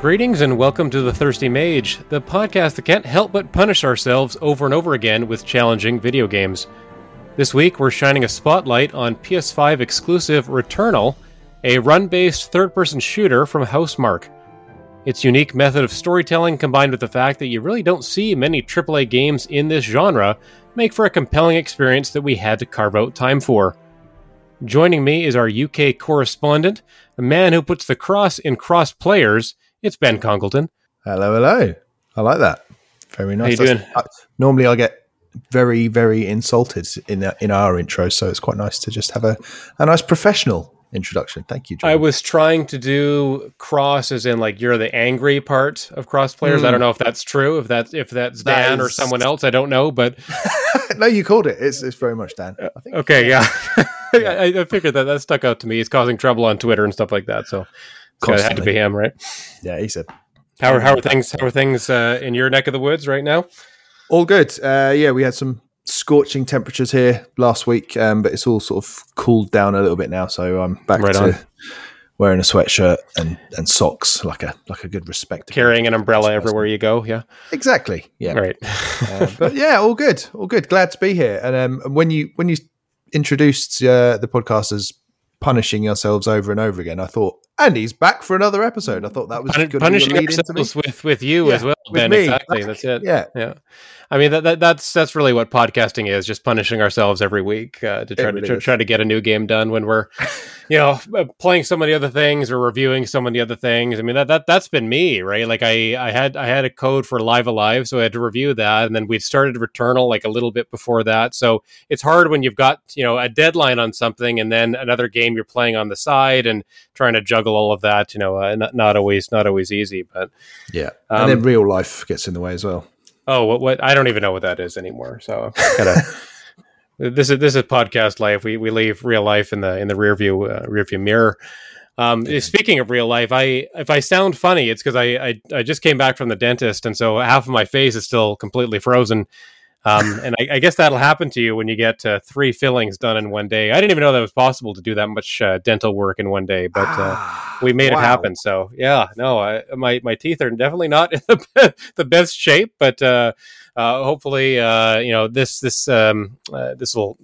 Greetings and welcome to the Thirsty Mage, the podcast that can't help but punish ourselves over and over again with challenging video games. This week we're shining a spotlight on PS5 exclusive Returnal, a run-based third-person shooter from Housemarque. Its unique method of storytelling combined with the fact that you really don't see many AAA games in this genre make for a compelling experience that we had to carve out time for. Joining me is our UK correspondent, the man who puts the cross in Cross Players. It's Ben Congleton. Hello, hello. I like that. Very nice. How you doing? Normally I get very, very insulted in our intro, so it's quite nice to just have a nice professional introduction. Thank you, John. I was trying to do cross as in like you're the angry part of Cross Players. I don't know if that's true, if that's Dan or someone else. I don't know, but... No, you called it. It's very much Dan, I think. Okay, yeah. I figured that stuck out to me. He's causing trouble on Twitter and stuff like that, so... It had to be him, right? Yeah, he said. How are things in your neck of the woods right now? All good. Yeah, we had some scorching temperatures here last week, but it's all sort of cooled down a little bit now. So I'm back wearing a sweatshirt and socks, like a good respectable. Carrying an umbrella everywhere you go, yeah. Exactly. Yeah. Right. But yeah, all good. All good. Glad to be here. And when you introduced the podcast as punishing ourselves over and over again, I thought. And he's back for another episode. I thought that was going to be punishing ourselves with you as well, Ben. Exactly. That's it. Yeah. I mean, that's really what podcasting is, just punishing ourselves every week to try to get a new game done when we're, playing so many other things or reviewing so many other things. I mean, that's been me, right? Like I had a code for Live Alive, so I had to review that, and then we started Returnal like a little bit before that. So it's hard when you've got, a deadline on something and then another game you're playing on the side and trying to juggle all of that, not always easy, but yeah. And then real life gets in the way as well. Oh, what? I don't even know what that is anymore. So this is podcast life. We leave real life in the rearview mirror. Speaking of real life, if I sound funny, it's because I just came back from the dentist, and so half of my face is still completely frozen. And I guess that'll happen to you when you get 3 fillings done in one day. I didn't even know that was possible to do that much dental work in one day, but we made it happen. So yeah, no, my teeth are definitely not in the best shape, but hopefully, this will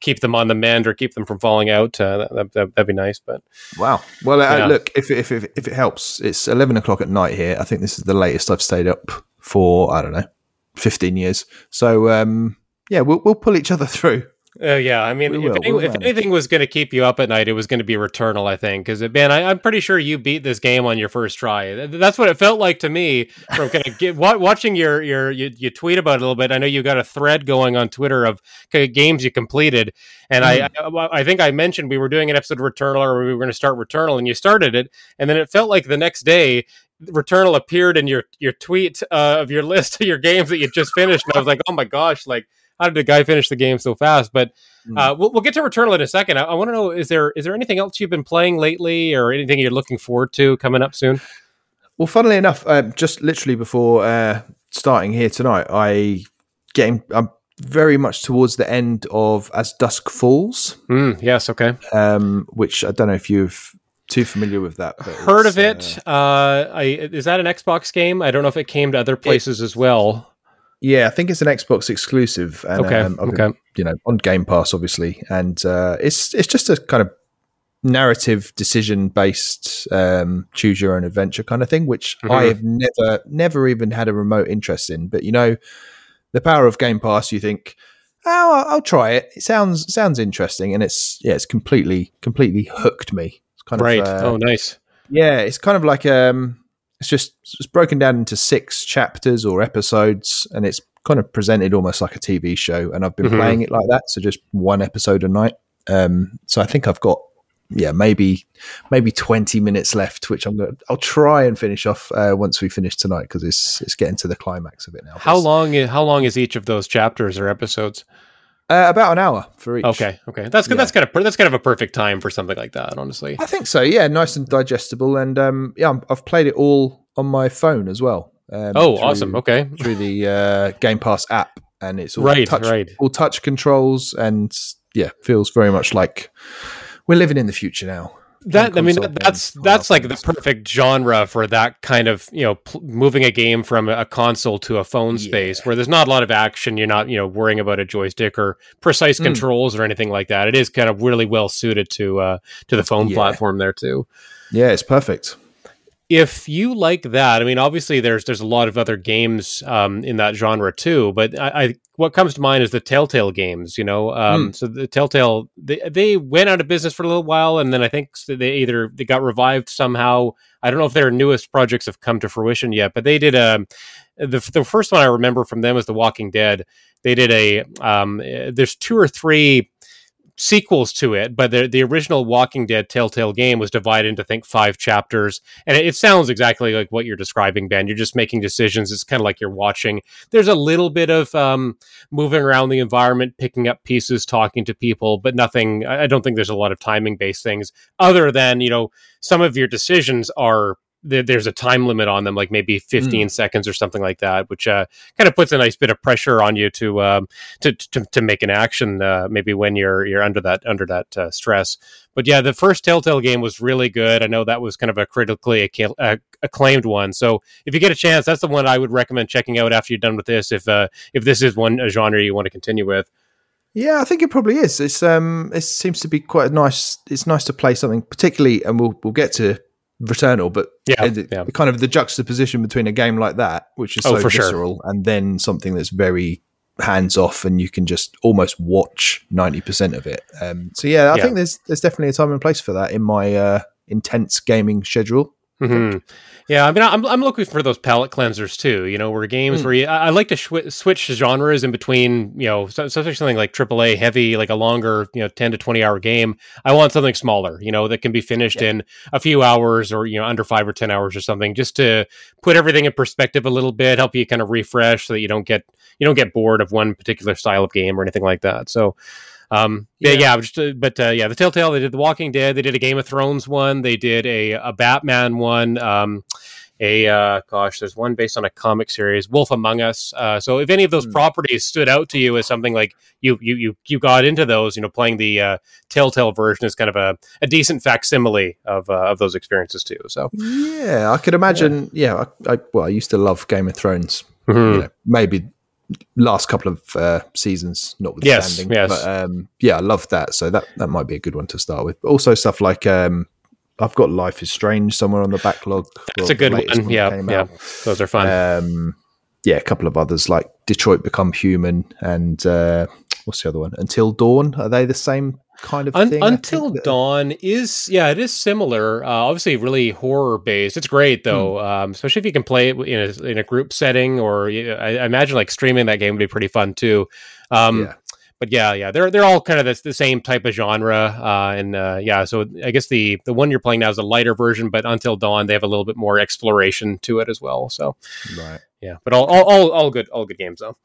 keep them on the mend or keep them from falling out. That'd be nice. But wow, well, look, if it helps, it's 11:00 at night here. I think this is the latest I've stayed up for. I don't know. 15 years. So, we'll pull each other through. Yeah, I mean, if anything was going to keep you up at night, it was going to be Returnal, I think, because, man, I'm pretty sure you beat this game on your first try. That's what it felt like to me from kind of watching your tweet about it a little bit. I know you got a thread going on Twitter of games you completed, and I think I mentioned we were doing an episode of Returnal, or we were going to start Returnal, and you started it, and then it felt like the next day, Returnal appeared in your tweet of your list of your games that you just finished, and I was like, oh my gosh, like, how did the guy finish the game so fast? But we'll get to Returnal in a second. I want to know, is there anything else you've been playing lately or anything you're looking forward to coming up soon? Well, funnily enough, just literally before starting here tonight, I'm very much towards the end of As Dusk Falls. Yes, okay. Which I don't know if you've too familiar with that. But heard of it. Is that an Xbox game? I don't know if it came to other places as well. Yeah, I think it's an Xbox exclusive, and on Game Pass, obviously, and it's just a kind of narrative decision based choose your own adventure kind of thing, which I have never even had a remote interest in. But the power of Game Pass, you think, oh, I'll try it. It sounds interesting, and it's completely hooked me. It's kind of right. Oh, nice. Yeah, it's kind of like It's broken down into 6 chapters or episodes, and it's kind of presented almost like a TV show, and I've been playing it like that, so just one episode a night. So I think I've got maybe 20 minutes left, which I'll try and finish off once we finish tonight, because it's getting to the climax of it now. How long is each of those chapters or episodes? About an hour for each. Okay. That's good. Yeah. That's kind of a perfect time for something like that, honestly. I think so. Yeah, nice and digestible, and I've played it all on my phone as well. Awesome! Okay, through the Game Pass app, and it's all all touch controls, and yeah, feels very much like we're living in the future now. That's like the perfect genre for that kind of, you know, moving a game from a console to a phone space where there's not a lot of action. You're not, you know, worrying about a joystick or precise controls or anything like that. It is kind of really well suited to the phone platform there too. Yeah, it's perfect. If you like that, I mean, obviously there's a lot of other games in that genre too, but I what comes to mind is the Telltale games, you know. So the Telltale, they went out of business for a little while, and then I think they got revived somehow. I don't know if their newest projects have come to fruition yet, but they did the first one I remember from them was The Walking Dead. They did there's two or three sequels to it, but the original Walking Dead Telltale game was divided into, I think, 5 chapters, and it sounds exactly like what you're describing, Ben. You're just making decisions. It's kind of like you're watching. There's a little bit of moving around the environment, picking up pieces, talking to people, but nothing. I don't think there's a lot of timing-based things other than, you know, some of your decisions are there's a time limit on them, like maybe 15 seconds or something like that, which kind of puts a nice bit of pressure on you to make an action maybe when you're under that stress. But yeah, the first Telltale game was really good. I know that was kind of a critically acclaimed one. So if you get a chance, that's the one I would recommend checking out after you're done with this, if this is a genre you want to continue with. Yeah, I think it probably is. It's it seems to be quite nice. It's nice to play something, particularly, and we'll get to Returnal, but kind of the juxtaposition between a game like that, which is so visceral, and then something that's very hands-off and you can just almost watch 90% of it. I think there's definitely a time and place for that in my intense gaming schedule. Mm-hmm. Yeah, I mean, I'm looking for those palate cleansers too. You know, where games where I like to switch genres in between. You know, something like AAA heavy, like a longer, you know, 10 to 20 hour game. I want something smaller, you know, that can be finished in a few hours, or, you know, under 5 or 10 hours or something, just to put everything in perspective a little bit, help you kind of refresh so that you don't get bored of one particular style of game or anything like that. So. The Telltale, they did The Walking Dead, they did a Game of Thrones one, they did a Batman one, there's one based on a comic series, Wolf Among Us. So if any of those properties stood out to you as something like you got into those, you know, playing the Telltale version is kind of a decent facsimile of those experiences too. So yeah, I could imagine. Yeah, I used to love Game of Thrones. Mm-hmm. You know, maybe last couple of seasons notwithstanding, but I love that, so that might be a good one to start with. But also stuff like I've got Life is Strange somewhere on the backlog. That's a good one. Those are fun. A couple of others like Detroit Become Human and what's the other one, Until Dawn. Are they the same kind of thing? Until Dawn it is similar. Obviously really horror based. It's great though, especially if you can play it in a group setting, or I imagine like streaming that game would be pretty fun too. But they're all kind of the same type of genre, so I guess the one you're playing now is a lighter version, but Until Dawn, they have a little bit more exploration to it as well. So right, yeah, but all good games though.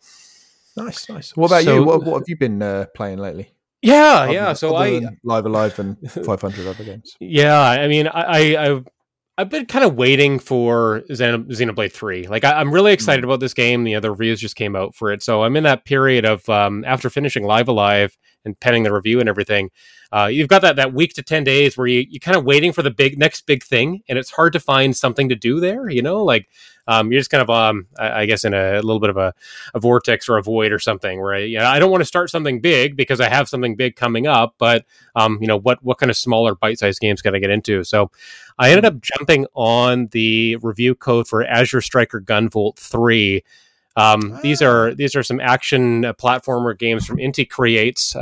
Nice. What about you? What have you been playing lately? So I Live Alive and 500 other games. Yeah, I mean, I've been kind of waiting for Xenoblade 3. Like, I'm really excited about this game. You know, the reviews just came out for it. So I'm in that period of, after finishing Live Alive and penning the review and everything, you've got that week to 10 days where you're kind of waiting for the next big thing, and it's hard to find something to do there, you know? Like, you're just kind of, I guess, in a little bit of a vortex or a void or something where I don't want to start something big because I have something big coming up, but, you know, what kind of smaller bite-sized games can I get into? So I ended up jumping on the review code for Azure Striker Gunvolt 3. These are some action platformer games from Inti Creates.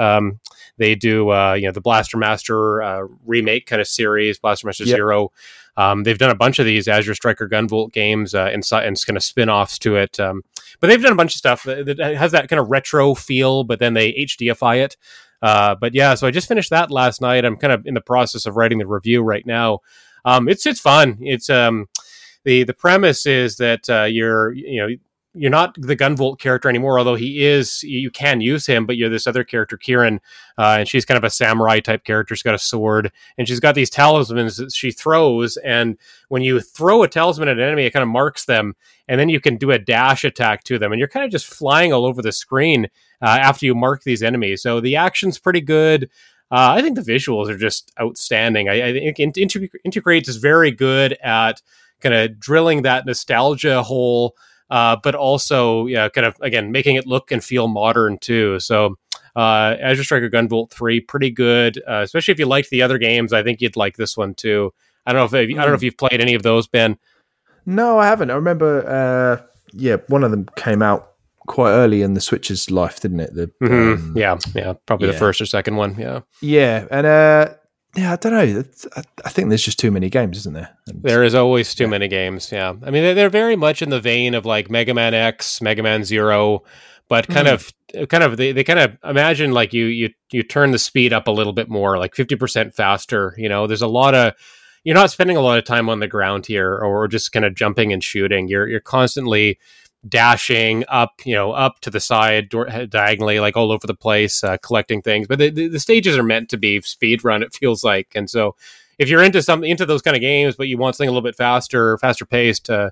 They do, the Blaster Master remake kind of series, Blaster Master Zero. They've done a bunch of these Azure Striker Gunvolt games and kind of spin-offs to it. But they've done a bunch of stuff that has that kind of retro feel, but then they HDify it. So I just finished that last night. I'm kind of in the process of writing the review right now. It's fun. It's the premise is that you're not the Gunvolt character anymore, although he is. You can use him, but you're this other character, Kieran, and she's kind of a samurai type character. She's got a sword, and she's got these talismans that she throws. And when you throw a talisman at an enemy, it kind of marks them, and then you can do a dash attack to them. And you're kind of just flying all over the screen after you mark these enemies. So the action's pretty good. I think the visuals are just outstanding. I think Integrate is very good at kind of drilling that nostalgia hole, but also, you know, kind of, again, making it look and feel modern too. So Azure Striker Gunvolt 3, pretty good. Especially if you liked the other games, I think you'd like this one too. I don't know if you've played any of those, Ben. No, I haven't. I remember, one of them came out quite early in the Switch's life, didn't it? Probably the first or second one. I don't know. I think there's just too many games, isn't there? There is always too many games. Yeah, I mean they're very much in the vein of like Mega Man X, Mega Man Zero, but kind of they kind of imagine like you turn the speed up a little bit more, like 50% faster. You know, there's a lot of, you're not spending a lot of time on the ground here, or just kind of jumping and shooting. You're constantly dashing up, you know, up to the side, diagonally, like all over the place, collecting things. But the stages are meant to be speed run, it feels like. And so, if you're into those kind of games, but you want something a little bit faster paced, this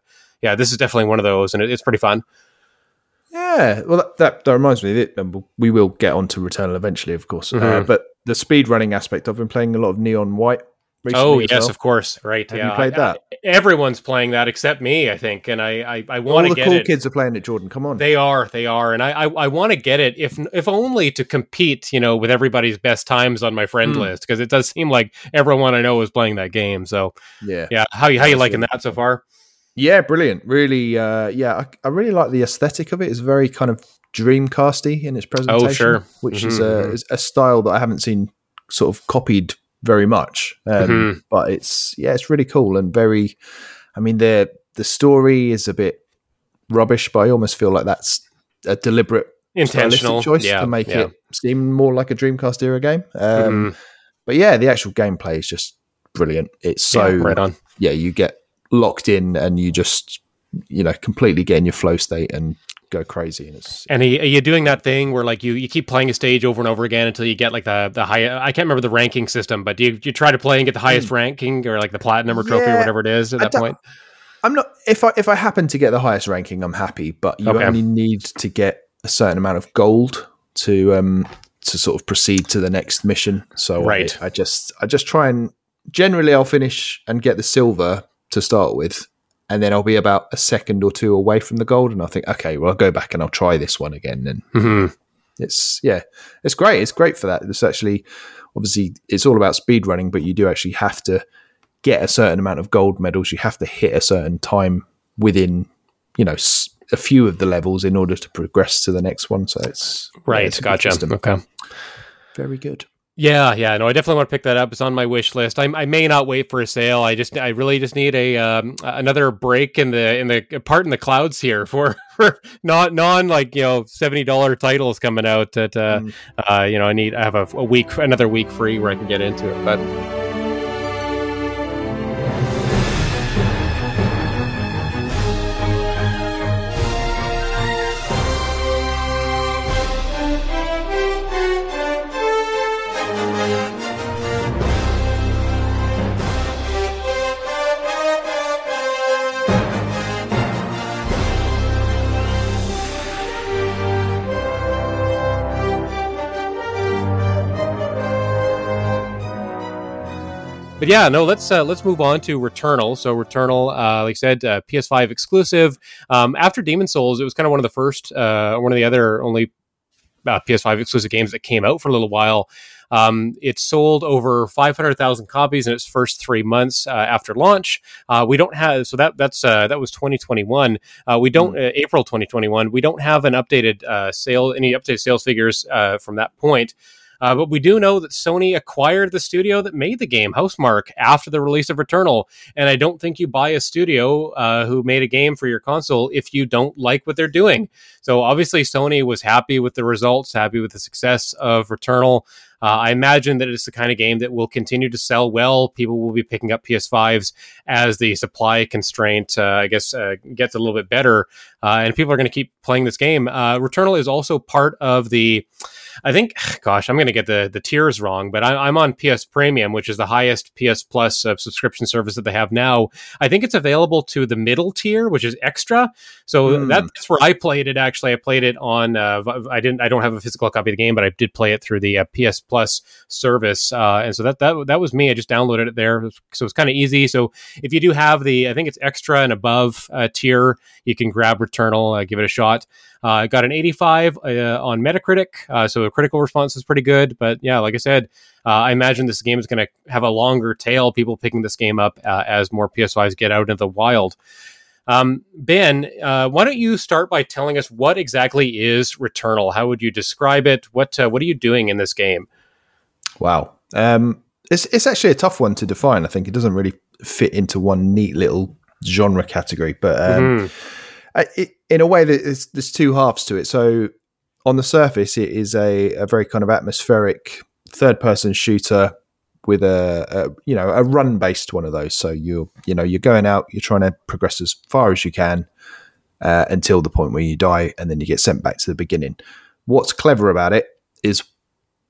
is definitely one of those, and it's pretty fun. Yeah, well, that reminds me that we will get onto Returnal eventually, of course. But the speed running aspect, I've been playing a lot of Neon White. Oh yes, well. Of course, right? Have you played that? Everyone's playing that except me, I think, and I want to get it. All the cool kids are playing it, Jordan. Come on, they are, and I want to get it, if only to compete, you know, with everybody's best times on my friend list, because it does seem like everyone I know is playing that game. So yeah. How you liking that so far? Yeah, brilliant. Really, I really like the aesthetic of it. It's very kind of Dreamcasty in its presentation, which is a style that I haven't seen sort of copied very much, but it's really cool and very. I mean, the story is a bit rubbish, but I almost feel like that's a deliberate, intentional choice to make it seem more like a Dreamcast era game. But yeah, the actual gameplay is just brilliant. It's so right on. Yeah, you get locked in and you just completely get in your flow state and go crazy. And are you doing that thing where like you keep playing a stage over and over again until you get like the high, I can't remember the ranking system, but do you try to play and get the highest ranking, or like the platinum or trophy or whatever it is at that point? I'm not, if I happen to get the highest ranking, I'm happy, but you only need to get a certain amount of gold to sort of proceed to the next mission. So right. I just try, and generally I'll finish and get the silver to start with. And then I'll be about a second or two away from the gold, and I think, okay, well, I'll go back and I'll try this one again. And it's great. It's great for that. It's actually, obviously, it's all about speed running, but you do actually have to get a certain amount of gold medals. You have to hit a certain time within, a few of the levels in order to progress to the next one. So it's right. It's gotcha. Okay. Very good. Yeah, no, I definitely want to pick that up. It's on my wish list. I may not wait for a sale. I really just need a another break in the part in the clouds here for non like $70 titles coming out. That I have a week, another week free where I can get into it, but. But yeah, no, let's move on to Returnal. So Returnal, like I said, PS5 exclusive. After Demon's Souls, it was kind of one of the first, one of the other only PS5 exclusive games that came out for a little while. It sold over 500,000 copies in its first 3 months after launch. We don't have, so that was 2021. We don't April 2021. We don't have an updated sales figures from that point. But we do know that Sony acquired the studio that made the game, Housemarque, after the release of Returnal. And I don't think you buy a studio who made a game for your console if you don't like what they're doing. So obviously Sony was happy with the results, happy with the success of Returnal. I imagine that it's the kind of game that will continue to sell well. People will be picking up PS5s as the supply constraint, gets a little bit better. And people are going to keep playing this game. Returnal is also part of the I think, gosh, I'm going to get the tiers wrong, but I'm on PS Premium, which is the highest PS Plus subscription service that they have now. I think it's available to the middle tier, which is extra. So that's where I played it. Actually, I played it on, I don't have a physical copy of the game, but I did play it through the PS Plus service. And so that was me. I just downloaded it there. So it's kind of easy. So if you do have I think it's extra and above tier, you can grab Returnal, give it a shot. I got an 85 on Metacritic, so the critical response is pretty good. But yeah, like I said, I imagine this game is going to have a longer tail, people picking this game up as more PS5s get out into the wild. Ben, why don't you start by telling us what exactly is Returnal? How would you describe it? What are you doing in this game? Wow. It's actually a tough one to define. I think it doesn't really fit into one neat little genre category, but in a way that there's two halves to it. So on the surface, it is a very kind of atmospheric third-person shooter with a run-based one of those. So you're going out, you're trying to progress as far as you can until the point where you die, and then you get sent back to the beginning. What's clever about it is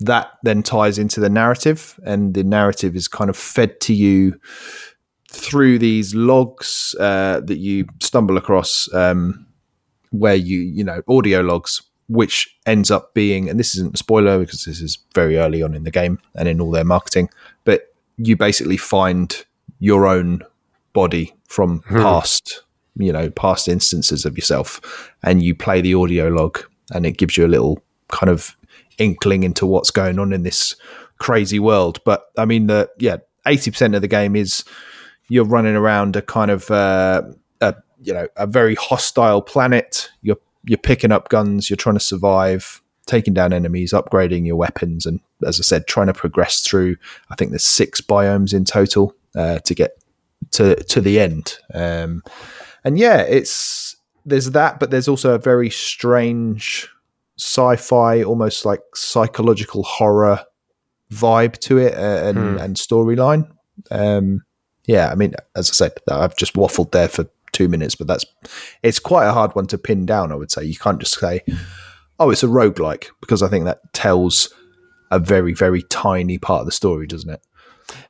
that then ties into the narrative, and the narrative is kind of fed to you through these logs that you stumble across, where you audio logs, which ends up being, and this isn't a spoiler because this is very early on in the game and in all their marketing, but you basically find your own body from past instances of yourself, and you play the audio log, and it gives you a little kind of inkling into what's going on in this crazy world. But I mean, 80% of the game is you're running around a kind of a very hostile planet. You're picking up guns, you're trying to survive, taking down enemies, upgrading your weapons, and as I said, trying to progress through. I think there's 6 biomes in total to get to the end. There's that, but there's also a very strange sci-fi, almost like psychological horror vibe to it and storyline. I mean, as I said, I've just waffled there for 2 minutes, but it's quite a hard one to pin down, I would say. You can't just say, oh, it's a roguelike, because I think that tells a very, very tiny part of the story, doesn't it?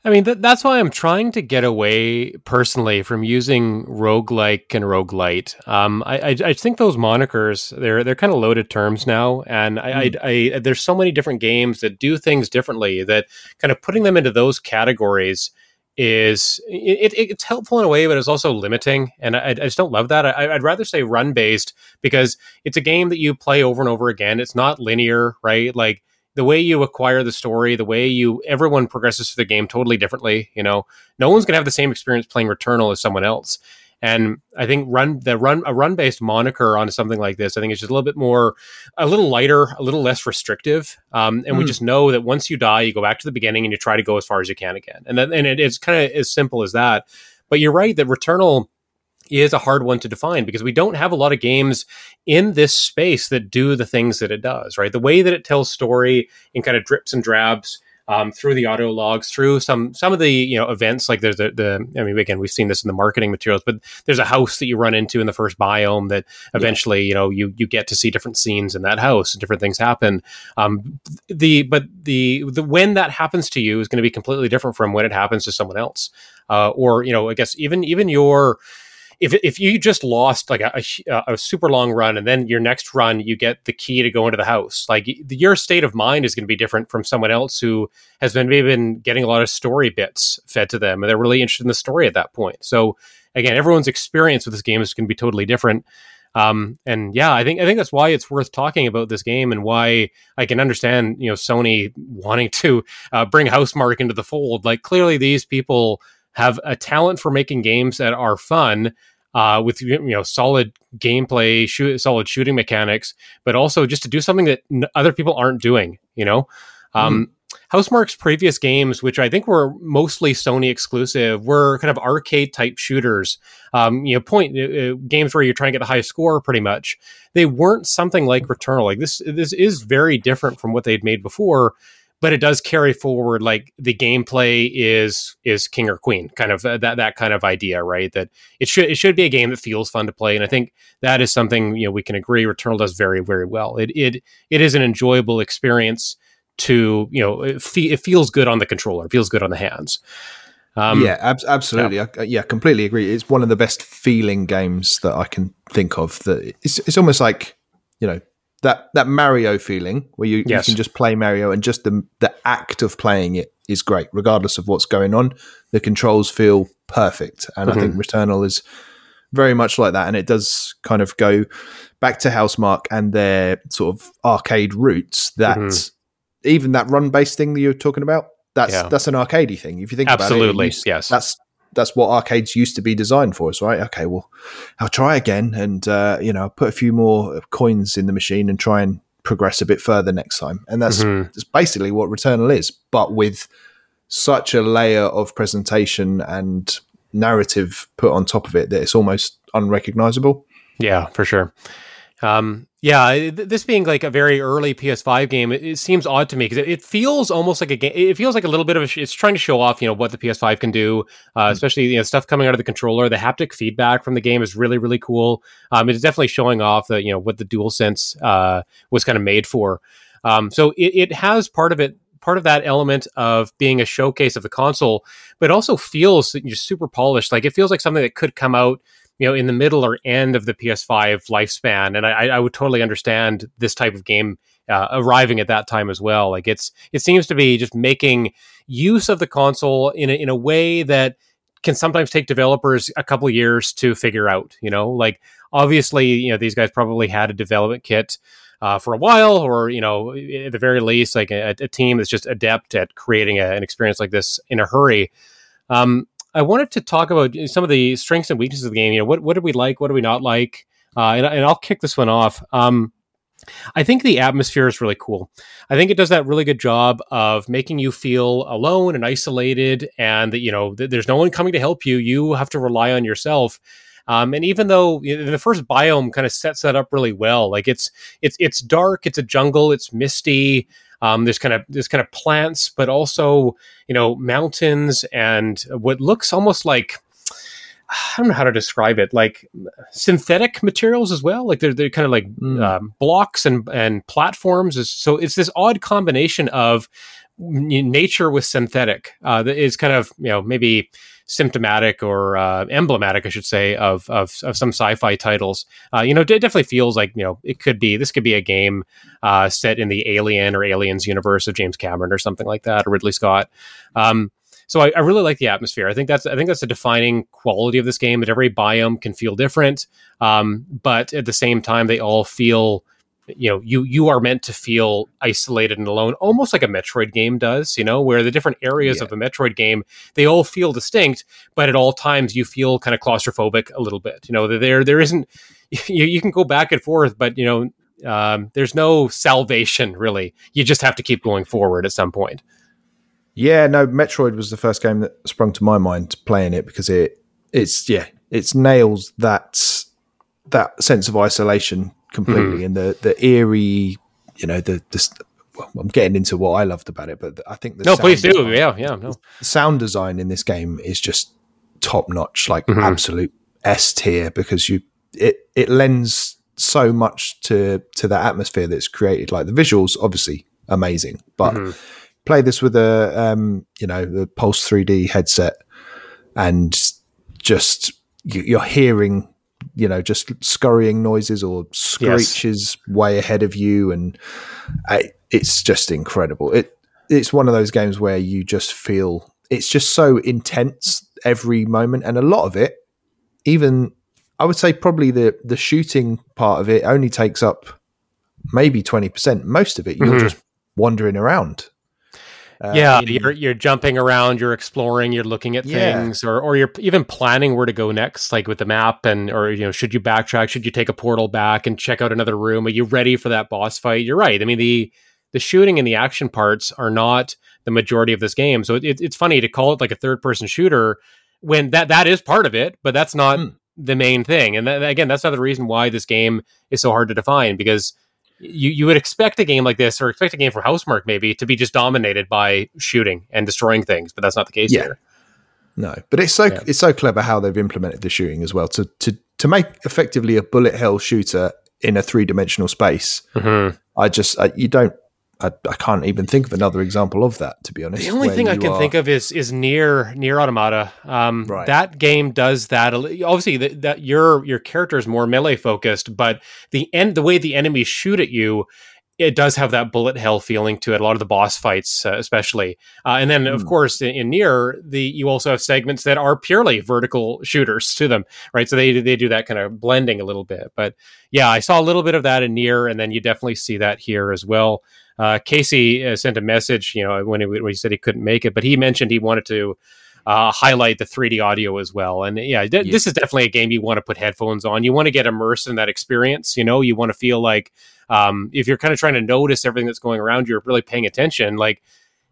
I mean, that's why I'm trying to get away personally from using roguelike and roguelite. I think those monikers, they're kind of loaded terms now. And I there's so many different games that do things differently that kind of putting them into those categories is it's helpful in a way, but it's also limiting. And I just don't love that. I'd rather say run-based, because it's a game that you play over and over again. It's not linear, right? Like, the way you acquire the story, the way everyone progresses through the game totally differently. You know, no one's going to have the same experience playing Returnal as someone else. And I think a run-based moniker on something like this, I think it's just a little bit more, a little lighter, a little less restrictive. We just know that once you die, you go back to the beginning and you try to go as far as you can again. And it's kind of as simple as that. But you're right that Returnal is a hard one to define, because we don't have a lot of games in this space that do the things that it does, right? The way that it tells story in kind of drips and drabs, through the audio logs, through some of the events, like there's I mean, again, we've seen this in the marketing materials, but there's a house that you run into in the first biome that eventually, you get to see different scenes in that house and different things happen. But when that happens to you is going to be completely different from when it happens to someone else, I guess even your. If you just lost like a super long run, and then your next run, you get the key to go into the house, like your state of mind is going to be different from someone else who has been getting a lot of story bits fed to them, and they're really interested in the story at that point. So again, everyone's experience with this game is going to be totally different. I think that's why it's worth talking about this game, and why I can understand, Sony wanting to bring Housemarque into the fold. Like, clearly these people have a talent for making games that are fun, with solid gameplay, solid shooting mechanics, but also just to do something that other people aren't doing. Housemarque's previous games, which I think were mostly Sony exclusive, were kind of arcade type shooters, games where you're trying to get the high score pretty much. They weren't something like Returnal. Like this is very different from what they'd made before. but it does carry forward, like the gameplay is king or queen, kind of that kind of idea, right? That it should be a game that feels fun to play, and I think that is something, you know, we can agree Returnal does very, very well. It is an enjoyable experience to, you know, it feels good on the controller, it feels good on the hands. Absolutely. Yeah. I completely agree. It's one of the best feeling games that I can think of. That it's almost like, you know, that Mario feeling where you can just play Mario, and just the act of playing it is great, regardless of what's going on. The controls feel perfect, and I think Returnal is very much like that, and it does kind of go back to Housemarque and their sort of arcade roots. That even that run-based thing that you were talking about, that's an arcadey thing. If you think about it, that's what arcades used to be designed for, is right. Okay, well, I'll try again, and you know, I'll put a few more coins in the machine and try and progress a bit further next time. And that's basically what Returnal is, but with such a layer of presentation and narrative put on top of it that it's almost unrecognizable. Yeah, for sure. This being like a very early PS5 game, it seems odd to me because it feels almost like a game. It feels like a little bit of it's trying to show off, you know, what the PS5 can do, especially, you know, stuff coming out of the controller. The haptic feedback from the game is really, really cool. It's definitely showing off that, you know, what the DualSense was kind of made for. So it has part of that element of being a showcase of the console, but it also feels just super polished. Like it feels like something that could come out, you know, in the middle or end of the PS5 lifespan. And I would totally understand this type of game arriving at that time as well. Like it seems to be just making use of the console in a way that can sometimes take developers a couple years to figure out, you know, like obviously, you know, these guys probably had a development kit for a while, or, you know, at the very least, like a team that's just adept at creating an experience like this in a hurry. I wanted to talk about some of the strengths and weaknesses of the game. You know, what do we like? What do we not like? And I'll kick this one off. I think the atmosphere is really cool. I think it does that really good job of making you feel alone and isolated, and that, you know, there's no one coming to help you. You have to rely on yourself. And even though, you know, the first biome kind of sets that up really well, like it's dark, it's a jungle, it's misty. There's kind of plants, but also, you know, mountains and what looks almost like, I don't know how to describe it, like synthetic materials as well. Like they're kind of like blocks and platforms. So it's this odd combination of nature with synthetic that is kind of, you know, maybe symptomatic or emblematic, I should say, of some sci-fi titles. You know, it definitely feels like, you know, this could be a game set in the Alien or Aliens universe of James Cameron or something like that, or Ridley Scott. So I really like the atmosphere. I think that's a defining quality of this game, that every biome can feel different, but at the same time they all feel, you know, you are meant to feel isolated and alone, almost like a Metroid game does, you know, where the different areas of a Metroid game, they all feel distinct, but at all times you feel kind of claustrophobic a little bit. You know, there isn't, you can go back and forth, but, you know, there's no salvation really. You just have to keep going forward at some point. Yeah, no, Metroid was the first game that sprung to my mind playing it, because it nails that sense of isolation completely, and the eerie, you know, I'm getting into what I loved about it, but I think the sound design in this game is just top notch, like absolute S tier, because it lends so much to the atmosphere that's created. Like the visuals, obviously amazing, but play this with a you know, the Pulse 3D headset, and just you're hearing, you know, just scurrying noises or screeches way ahead of you, and it's just incredible. It's one of those games where you just feel it's just so intense every moment, and a lot of it, even I would say probably the shooting part of it only takes up maybe 20%. Most of it you're just wandering around. You're jumping around, you're exploring, you're looking at things, or you're even planning where to go next, like with the map, and, or, you know, should you backtrack? Should you take a portal back and check out another room? Are you ready for that boss fight? You're right. I mean, the shooting and the action parts are not the majority of this game, so it's funny to call it like a third-person shooter when that is part of it, but that's not the main thing. And again, that's another reason why this game is so hard to define, because you would expect a game like this, or expect a game from Housemarque maybe, to be just dominated by shooting and destroying things, but that's not the case here. No, but it's so clever how they've implemented the shooting as well to make effectively a bullet hell shooter in a three-dimensional space. Mm-hmm. I can't even think of another example of that, to be honest. The only thing I can think of is Nier Automata. Right. That game does that. Obviously, that your character is more melee focused, but the way the enemies shoot at you, it does have that bullet hell feeling to it. A lot of the boss fights, especially, and then of course in Nier, you also have segments that are purely vertical shooters to them, right? So they do that kind of blending a little bit. But yeah, I saw a little bit of that in Nier, and then you definitely see that here as well. Casey sent a message, when he said he couldn't make it, but he mentioned he wanted to highlight the 3D audio as well. And this is definitely a game you want to put headphones on. You want to get immersed in that experience. You want to feel like if you're kind of trying to notice everything that's going around, you're really paying attention. Like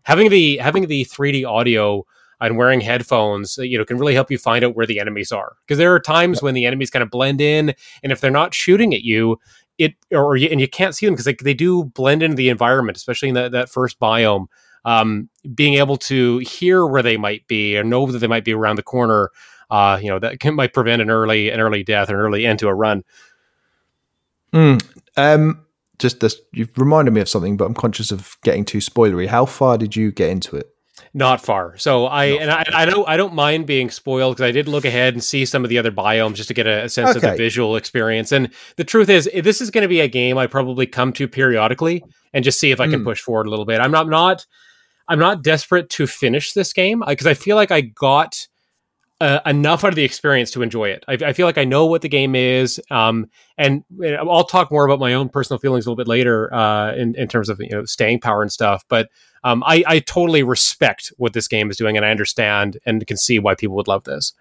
having the 3D audio and wearing headphones, can really help you find out where the enemies are, because there are times when the enemies kind of blend in, and if they're not shooting at you, and you can't see them because they do blend into the environment, especially in that first biome. Being able to hear where they might be or know that they might be around the corner, that might prevent an early death, an early end to a run. Just this, you've reminded me of something, but I'm conscious of getting too spoilery. How far did you get into it? Not far. I don't mind being spoiled, because I did look ahead and see some of the other biomes just to get a sense of the visual experience. And the truth is, this is going to be a game I probably come to periodically and just see if I can push forward a little bit. I'm not desperate to finish this game, because I feel like I got enough out of the experience to enjoy it. I feel like I know what the game is, and I'll talk more about my own personal feelings a little bit later in terms of staying power and stuff. But I totally respect what this game is doing, and I understand and can see why people would love this.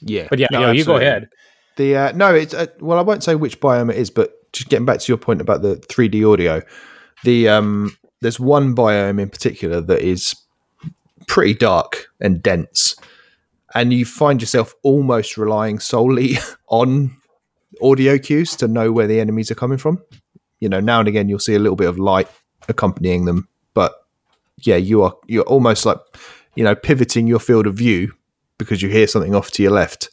Yeah, but you go ahead. The it's I won't say which biome it is, but just getting back to your point about the 3D audio, there's one biome in particular that is pretty dark and dense. And you find yourself almost relying solely on audio cues to know where the enemies are coming from. Now and again, you'll see a little bit of light accompanying them. But yeah, you're almost like, pivoting your field of view because you hear something off to your left,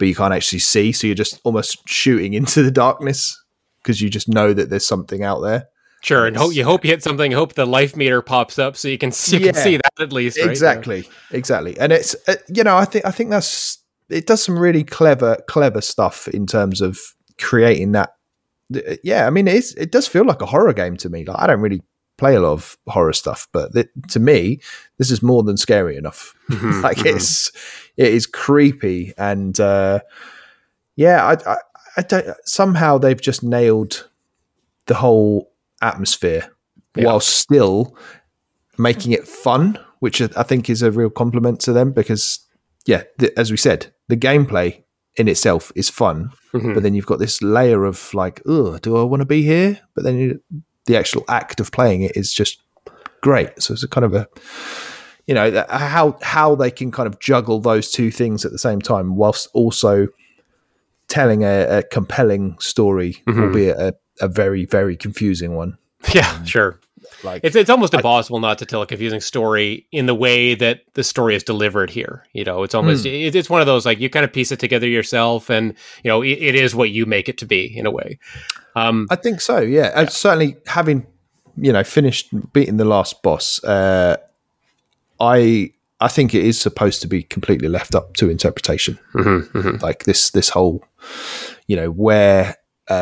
but you can't actually see. So you're just almost shooting into the darkness because you just know that there's something out there. Sure, and hope you hit something. Hope the life meter pops up so you can see that at least. Right? Exactly. And it's I think that's it. Does some really clever stuff in terms of creating that. Yeah, I mean it does feel like a horror game to me. Like I don't really play a lot of horror stuff, but to me this is more than scary enough. It is creepy, and I don't. Somehow they've just nailed the whole atmosphere while still making it fun, which I think is a real compliment to them, because as we said, the gameplay in itself is fun, but then you've got this layer of like, oh, do I want to be here? But then the actual act of playing it is just great. So it's a kind of a, how they can kind of juggle those two things at the same time whilst also telling a compelling story, albeit a very, very confusing one. Yeah, sure. Like it's almost impossible not to tell a confusing story in the way that the story is delivered here. It's almost it's one of those, like, you kind of piece it together yourself, and it is what you make it to be in a way. I think so. Yeah, and certainly having finished beating the last boss, I think it is supposed to be completely left up to interpretation. Like this whole, where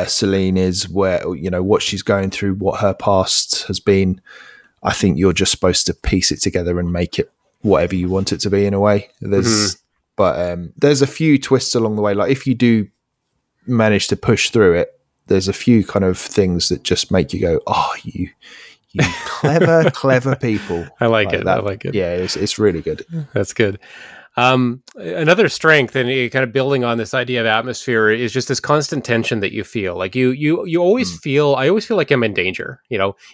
Celine is, where what she's going through, what her past has been. I think you're just supposed to piece it together and make it whatever you want it to be in a way. There's a few twists along the way. Like if you do manage to push through it, there's a few kind of things that just make you go, "Oh, you clever, clever people." I like it. Yeah, it's really good. That's good. Another strength, and kind of building on this idea of atmosphere, is just this constant tension that you feel. Like you always feel. I always feel like I'm in danger.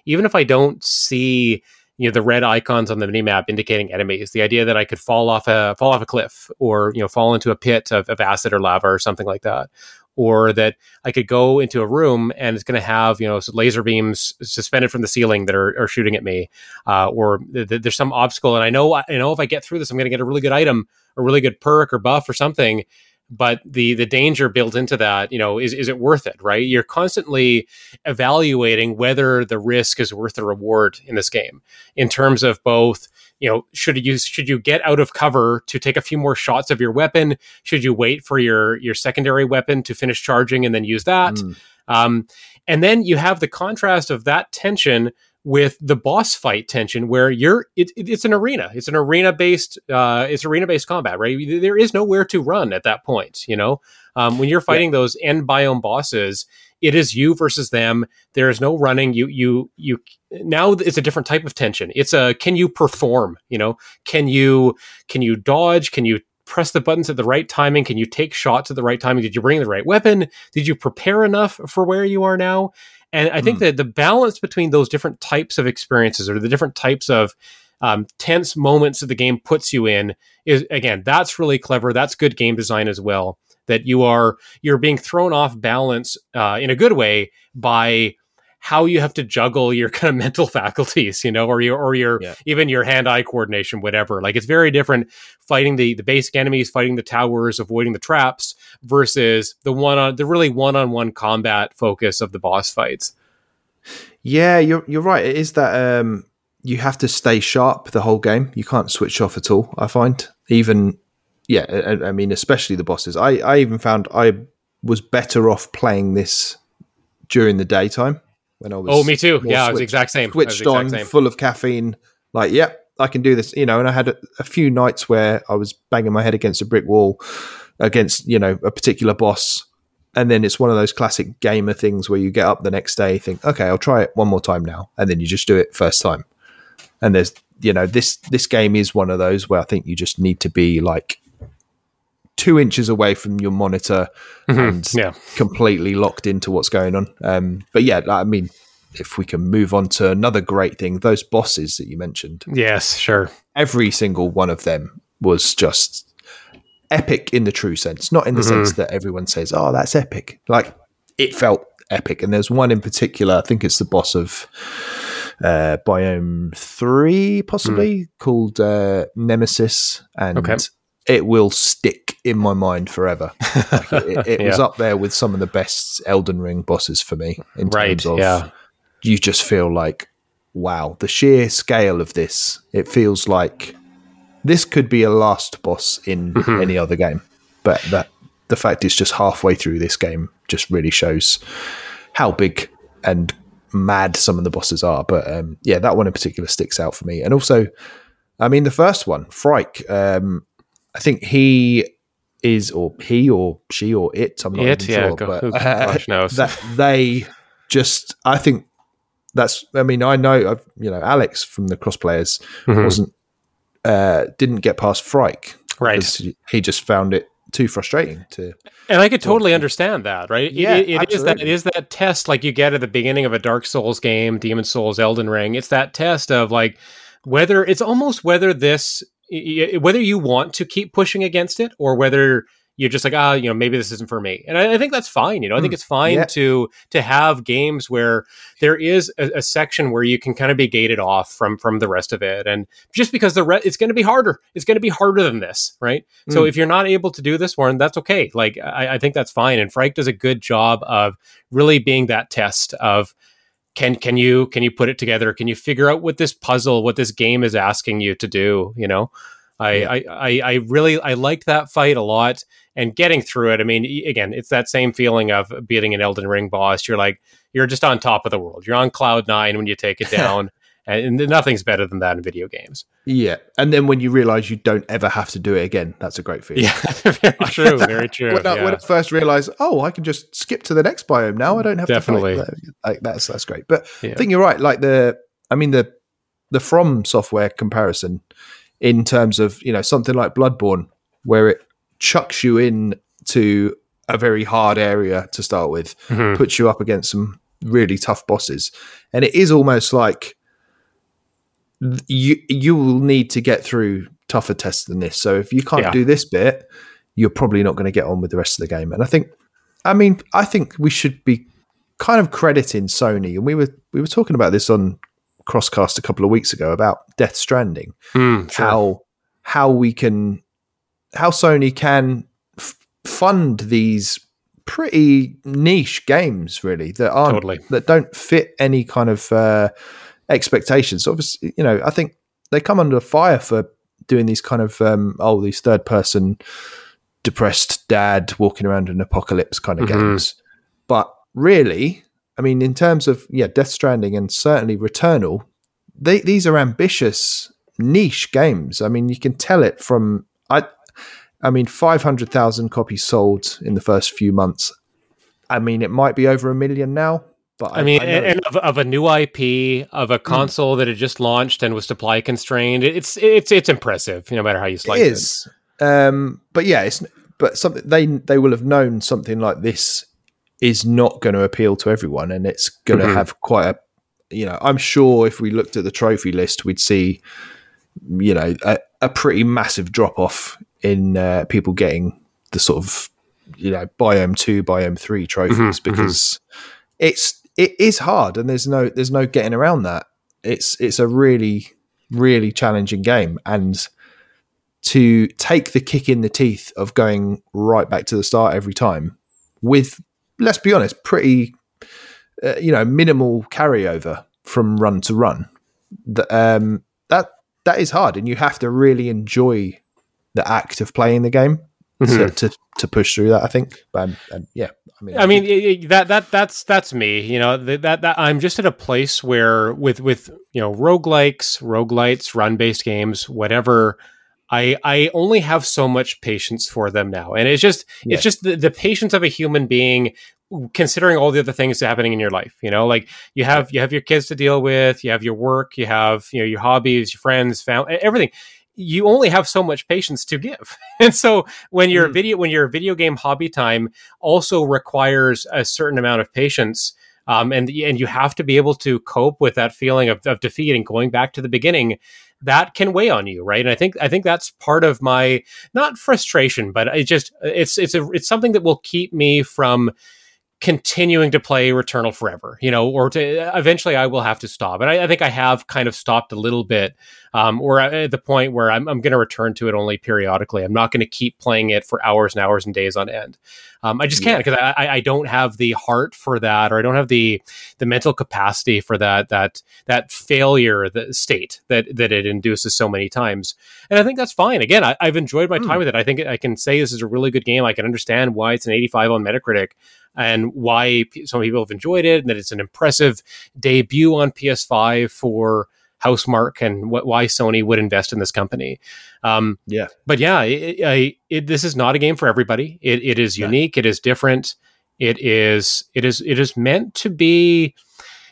Even if I don't see the red icons on the minimap indicating enemies, the idea that I could fall off a cliff, or fall into a pit of acid or lava or something like that, or that I could go into a room and it's going to have, laser beams suspended from the ceiling that are shooting at me, or there's some obstacle. And I know if I get through this, I'm going to get a really good item, a really good perk or buff or something. But the danger built into that, is it worth it, right? You're constantly evaluating whether the risk is worth the reward in this game in terms of both, should you get out of cover to take a few more shots of your weapon? Should you wait for your secondary weapon to finish charging and then use that? And then you have the contrast of that tension with the boss fight tension, where it's an arena. It's arena-based combat, right? There is nowhere to run at that point, when you're fighting those end biome bosses. It is you versus them. There is no running. You now it's a different type of tension. It's a, can you perform? Can you dodge? Can you press the buttons at the right timing? Can you take shots at the right timing? Did you bring the right weapon? Did you prepare enough for where you are now? And I think that the balance between those different types of experiences, or the different types of tense moments that the game puts you in, is, again, that's really clever. That's good game design as well, that you're being thrown off balance in a good way by how you have to juggle your kind of mental faculties, or your even your hand-eye coordination, whatever. Like, it's very different fighting the basic enemies, fighting the towers, avoiding the traps, versus the really one-on-one combat focus of the boss fights. Yeah, you're right. It is that you have to stay sharp the whole game. You can't switch off at all, I find. Especially the bosses. I even found I was better off playing this during the daytime. When I was me too. Yeah, I was exact same. Switched on, full of caffeine. Like, I can do this. And I had a few nights where I was banging my head against a brick wall, against a particular boss, and then it's one of those classic gamer things where you get up the next day, think, okay, I'll try it one more time now, and then you just do it first time. And there's, this game is one of those where I think you just need to be like 2 inches away from your monitor and completely locked into what's going on. If we can move on to another great thing, those bosses that you mentioned. Yes, sure. Every single one of them was just epic in the true sense, not in the sense that everyone says, oh, that's epic. Like, it felt epic. And there's one in particular, I think it's the boss of Biome 3, possibly, called Nemesis. And it will stick in my mind forever. Like, it was up there with some of the best Elden Ring bosses for me in terms of you just feel like, wow, the sheer scale of this. It feels like this could be a last boss in any other game. But the fact it's just halfway through this game just really shows how big and mad some of the bosses are. But that one in particular sticks out for me. And also, I mean, the first one, Phrike, I think he or she or it. I'm not sure. Gosh knows. I think that's. I mean, I know. Alex from the Cross Players didn't get past Phrike. Right. He just found it too frustrating to. And I could totally understand that, right? Yeah, it is that test like you get at the beginning of a Dark Souls game, Demon's Souls, Elden Ring. It's that test of like whether you want to keep pushing against it, or whether you're just like, maybe this isn't for me. And I think that's fine. I think it's fine to have games where there is a section where you can kind of be gated off from the rest of it. And just because it's going to be harder. It's going to be harder than this, right? Mm. So if you're not able to do this one, that's okay. Like, I think that's fine. And Phrike does a good job of really being that test of, Can you put it together? Can you figure out what this game is asking you to do? I liked that fight a lot, and getting through it. I mean, again, it's that same feeling of beating an Elden Ring boss. You're just on top of the world. You're on cloud nine when you take it down, and nothing's better than that in video games. Yeah, and then when you realize you don't ever have to do it again, that's a great feeling. Yeah, very true. When I first realized, I can just skip to the next biome now. I don't have to fight. Like, that's great. But I think you're right. Like the From Software comparison in terms of something like Bloodborne, where it chucks you in to a very hard area to start with, puts you up against some really tough bosses, and it is almost like you will need to get through tougher tests than this. So if you can't do this bit, you're probably not going to get on with the rest of the game. And I think I mean, I think we should be kind of crediting Sony, and we were talking about this on Crosscast a couple of weeks ago about Death Stranding, how Sony can fund these pretty niche games, really, that aren't that don't fit any kind of expectations. Obviously, you know, I think they come under fire for doing these kind of these third person depressed dad walking around an apocalypse kind of games. But really, I mean, in terms of Death Stranding and certainly Returnal, these are ambitious niche games. I mean, you can tell it from 500,000 copies sold in the first few months. I mean, it might be over 1 million now. But I mean, of a new IP, of a console that had just launched and was supply constrained, it's impressive. No matter how you slice it, it is. But something they will have known something like this is not going to appeal to everyone, and it's going to have quite a. You know, I'm sure if we looked at the trophy list, we'd see, you know, a pretty massive drop off in people getting the sort of, you know, Biome 2, Biome 3 trophies because it is hard, and there's no getting around that. It's a really, really challenging game, and to take the kick in the teeth of going right back to the start every time with, let's be honest, pretty minimal carryover from run to run. That is hard, and you have to really enjoy the act of playing the game to push through that, I think. That's me. You know, that I'm just at a place where with you know, roguelites, run-based games, whatever. I only have so much patience for them now, and it's just the patience of a human being, considering all the other things happening in your life. You know, like you have your kids to deal with, you have your work, you have, you know, your hobbies, your friends, family, everything. You only have so much patience to give. And so when your video game hobby time also requires a certain amount of patience, and you have to be able to cope with that feeling of defeat and going back to the beginning, that can weigh on you, right? And I think that's part of my, not frustration, but it's something that will keep me from continuing to play Returnal forever, you know, or to eventually I will have to stop. And I think I have kind of stopped a little bit, or at the point where I'm going to return to it only periodically. I'm not going to keep playing it for hours and hours and days on end. I just can't, because I don't have the heart for that, or I don't have the mental capacity for that failure, the state that it induces so many times. And I think that's fine. Again, I've enjoyed my time with it. I think I can say this is a really good game. I can understand why it's an 85 on Metacritic and why some people have enjoyed it, and that it's an impressive debut on PS5 for Housemarque, and why Sony would invest in this company. This is not a game for everybody. It is unique. It is different. It is meant to be.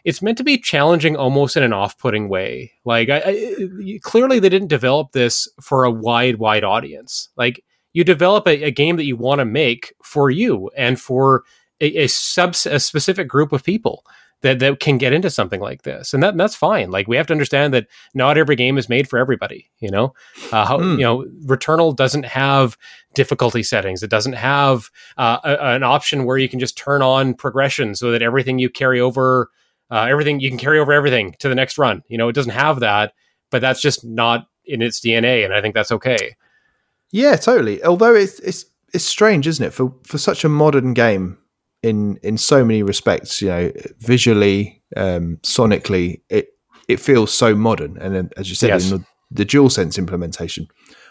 It's meant to be challenging, almost in an off-putting way. Like clearly, they didn't develop this for a wide audience. Like, you develop a game that you want to make for you and for a specific group of people that can get into something like this, and that's fine. Like, we have to understand that not every game is made for everybody. You know, Returnal doesn't have difficulty settings. It doesn't have an option where you can just turn on progression so that everything you can carry over to the next run. You know, it doesn't have that, but that's just not in its DNA, and I think that's okay. Yeah, totally. Although it's strange, isn't it, for such a modern game. In so many respects, you know, visually, sonically, it feels so modern. And then, as you said, in the DualSense implementation,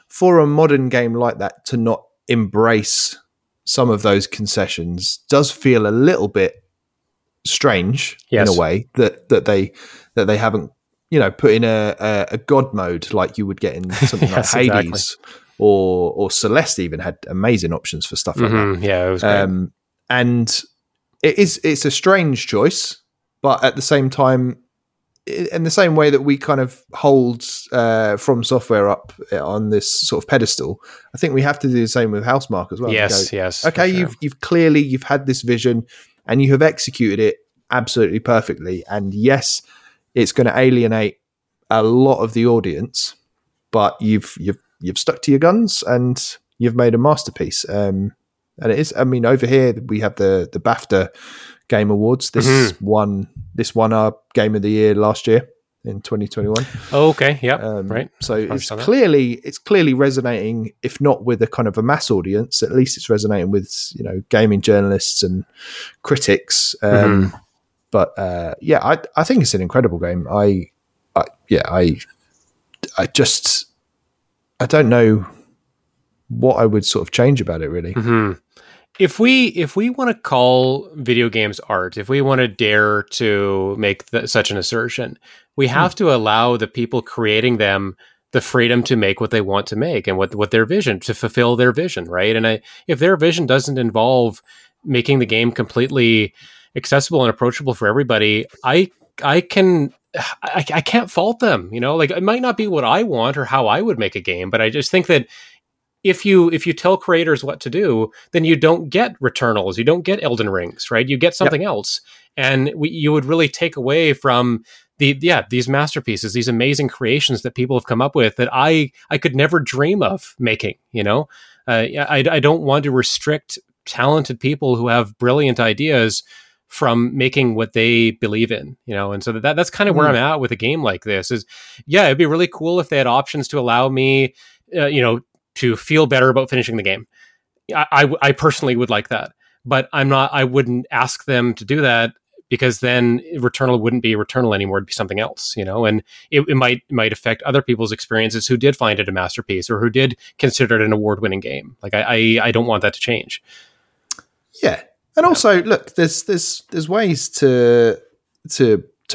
for a modern game like that to not embrace some of those concessions does feel a little bit strange in a way that they haven't, you know, put in a god mode like you would get in something like Hades or Celeste. Even had amazing options for stuff like that. Yeah, it was great. And it's a strange choice, but at the same time, in the same way that we kind of hold From Software up on this sort of pedestal, I think we have to do the same with Housemarque as well. Yes, go, yes. Okay, sure. You've clearly, you've had this vision and you have executed it absolutely perfectly. And yes, it's going to alienate a lot of the audience, but you've stuck to your guns and you've made a masterpiece. And it is, I mean, over here we have the BAFTA Game Awards. This won our Game of the Year last year in 2021. Oh, okay, yeah, right. So it's clearly resonating, if not with a kind of a mass audience, at least it's resonating with, you know, gaming journalists and critics. But yeah, I think it's an incredible game. I don't know what I would sort of change about it, really. Mm-hmm. If we want to call video games art, if we want to dare to make such an assertion, we have to allow the people creating them the freedom to make what they want to make and what their vision, to fulfill their vision, right? And if their vision doesn't involve making the game completely accessible and approachable for everybody, I can't fault them. You know, like, it might not be what I want or how I would make a game, but I just think that if you tell creators what to do, then you don't get Returnals, you don't get Elden Rings, right? You get something else, and you would really take away from these masterpieces, these amazing creations that people have come up with that I could never dream of making. You know, I don't want to restrict talented people who have brilliant ideas from making what they believe in, you know? And so that's kind of where I'm at with a game like this is, yeah, it'd be really cool if they had options to allow me, you know, to feel better about finishing the game. I personally would like that, but I wouldn't ask them to do that, because then Returnal wouldn't be Returnal anymore. It'd be something else, you know, and it might affect other people's experiences who did find it a masterpiece or who did consider it an award-winning game. Like, I don't want that to change. Yeah. And also, look, there's ways to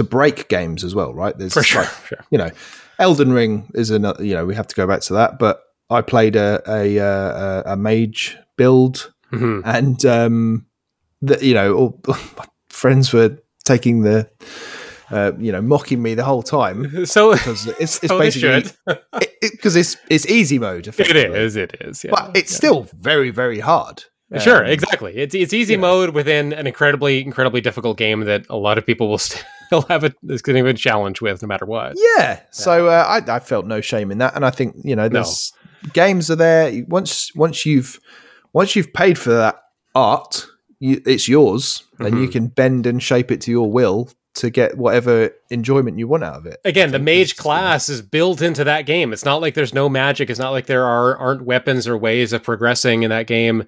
break games as well, right? There's, for sure. You know, Elden Ring is another. You know, we have to go back to that. But I played a mage build, and you know, all my friends were taking the, you know, mocking me the whole time. So because it's basically because it's easy mode. It is. Yeah. But it's still very, very hard. Sure, exactly. It's easy mode within an incredibly difficult game that a lot of people will still have a challenge with, no matter what. Yeah. So I felt no shame in that, and I think, you know, those games are there. Once you've paid for that art, it's yours, and you can bend and shape it to your will to get whatever enjoyment you want out of it. Again, the mage class is built into that game. It's not like there's no magic. It's not like there aren't weapons or ways of progressing in that game.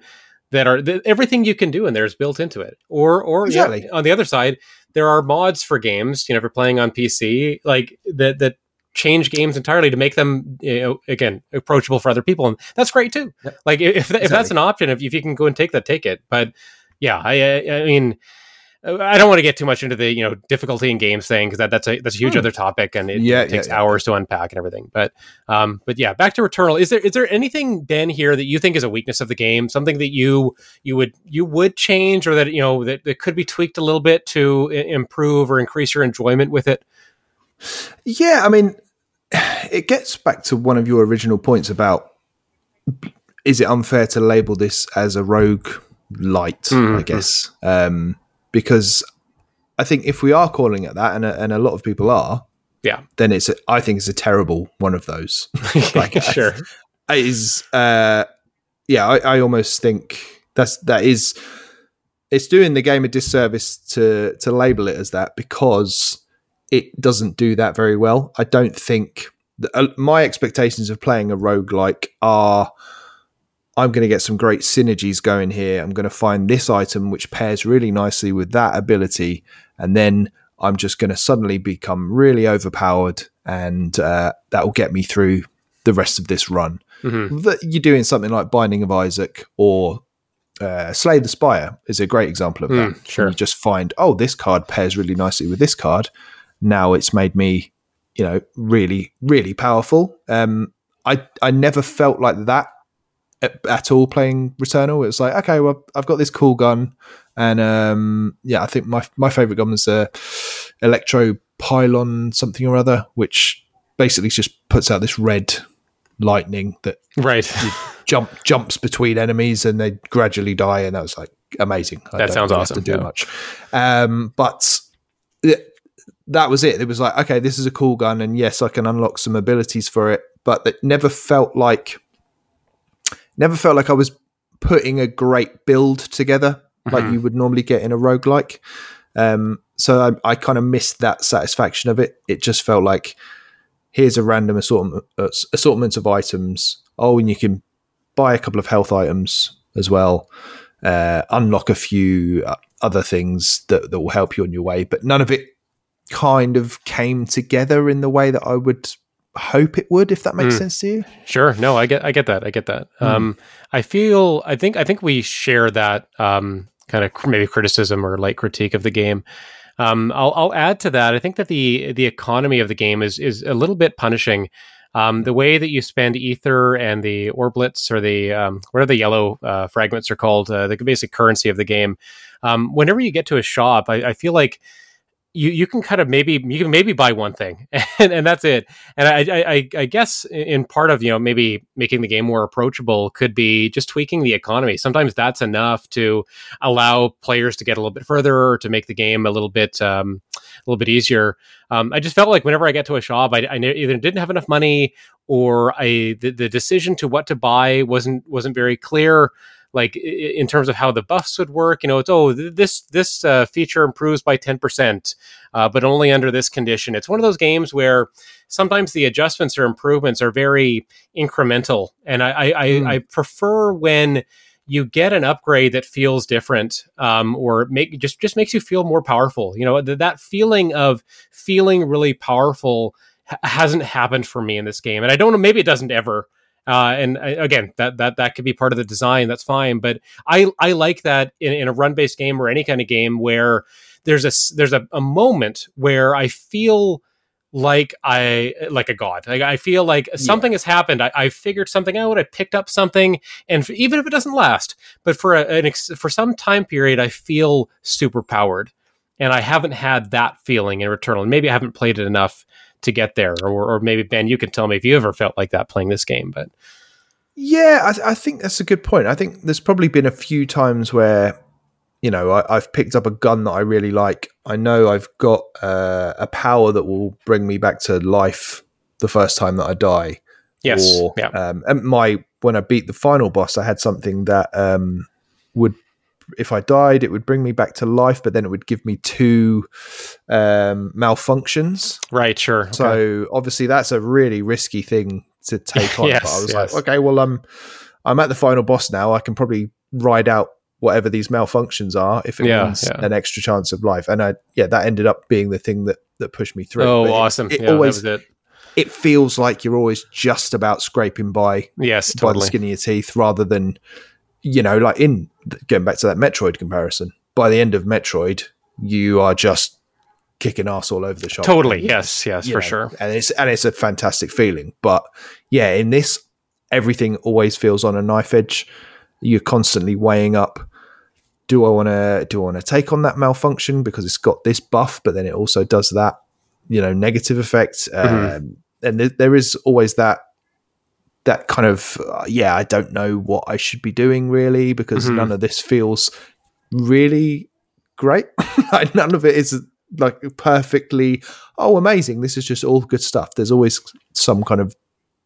Everything you can do in there is built into it. Or exactly. Yeah, on the other side, there are mods for games, you know, if you're playing on PC, like that change games entirely to make them, you know, again, approachable for other people. And that's great too. Yep. Like if that's an option, if you can go and take it. But yeah, I mean, I don't want to get too much into the, you know, difficulty in games thing, because that's a huge other topic, and it takes hours to unpack and everything. But yeah, back to Returnal. Is there anything, Ben, here that you think is a weakness of the game? Something that you would change, or that, you know, that could be tweaked a little bit to improve or increase your enjoyment with it? Yeah, I mean, it gets back to one of your original points about, is it unfair to label this as a rogue light? I guess. Because I think if we are calling it that, and a lot of people are, then I think it's a terrible one of those. Like, sure, it is. I almost think it's doing the game a disservice to label it as that, because it doesn't do that very well. I don't think my expectations of playing a roguelike are, I'm going to get some great synergies going here. I'm going to find this item which pairs really nicely with that ability, and then I'm just going to suddenly become really overpowered, and that will get me through the rest of this run. You're doing something like Binding of Isaac or Slay the Spire is a great example of that. Sure. You just find, oh, this card pairs really nicely with this card. Now it's made me, you know, really, really powerful. I never felt like that at all playing Returnal. It was like, okay, well, I've got this cool gun, and I think my favorite gun was Electro Pylon something or other, which basically just puts out this red lightning that jumps between enemies, and they gradually die, and that was like amazing. That sounds awesome. Have to do much, but that was it. It was like, okay, this is a cool gun, and yes, I can unlock some abilities for it, but it never felt like I was putting a great build together like you would normally get in a roguelike. So I kind of missed that satisfaction of it. It just felt like, here's a random assortment of items. Oh, and you can buy a couple of health items as well. Unlock a few other things that will help you on your way. But none of it kind of came together in the way that I would hope it would, if that makes sense to you. Sure. No, I get that. I think we share that kind of maybe criticism or light critique of the game. I'll add to that. I think that the economy of the game is a little bit punishing. The way that you spend ether and the orblets, or the whatever the yellow fragments are called, the basic currency of the game. Whenever you get to a shop, I feel like you can kind of maybe buy one thing and that's it. And I guess in part of, maybe making the game more approachable could be just tweaking the economy. Sometimes that's enough to allow players to get a little bit further, or to make the game a little bit easier. I just felt like whenever I get to a shop, I either didn't have enough money, or the decision to what to buy wasn't very clear. Like in terms of how the buffs would work, it's, this feature improves by 10%, but only under this condition. It's one of those games where sometimes the adjustments or improvements are very incremental. And I prefer when you get an upgrade that feels different, or just makes you feel more powerful. That feeling of feeling really powerful hasn't happened for me in this game. And I don't know, maybe it doesn't ever. And again, that could be part of the design. That's fine, but I like that in a run-based game, or any kind of game where there's a moment where I feel like a god. Like I feel like something has happened. I figured something out. I picked up something, and even if it doesn't last, but for some time period, I feel super powered, and I haven't had that feeling in Returnal. Maybe I haven't played it enough to get there, or maybe Ben, you can tell me if you ever felt like that playing this game. But yeah, I think that's a good point. I think there's probably been a few times where, I've picked up a gun that I really like. I know I've got a power that will bring me back to life the first time that I die. Yes. Or, yeah. When I beat the final boss, I had something that would, if I died, it would bring me back to life, but then it would give me two malfunctions. Right, sure. So obviously that's a really risky thing to take on. Yes, but I was like, okay, well, I'm at the final boss now. I can probably ride out whatever these malfunctions are if it means an extra chance of life. And that ended up being the thing that pushed me through. Oh, but awesome. It feels like you're always just about scraping by, by the skin of your teeth, rather than... like in going back to that Metroid comparison, by the end of Metroid, you are just kicking ass all over the shop. Totally. Yes, for sure. And it's a fantastic feeling. But in this, everything always feels on a knife edge. You're constantly weighing up, do I want to take on that malfunction because it's got this buff, but then it also does that, negative effect. And there is always that kind of, I don't know what I should be doing really, because none of this feels really great. None of it is like perfectly, amazing. This is just all good stuff. There's always some kind of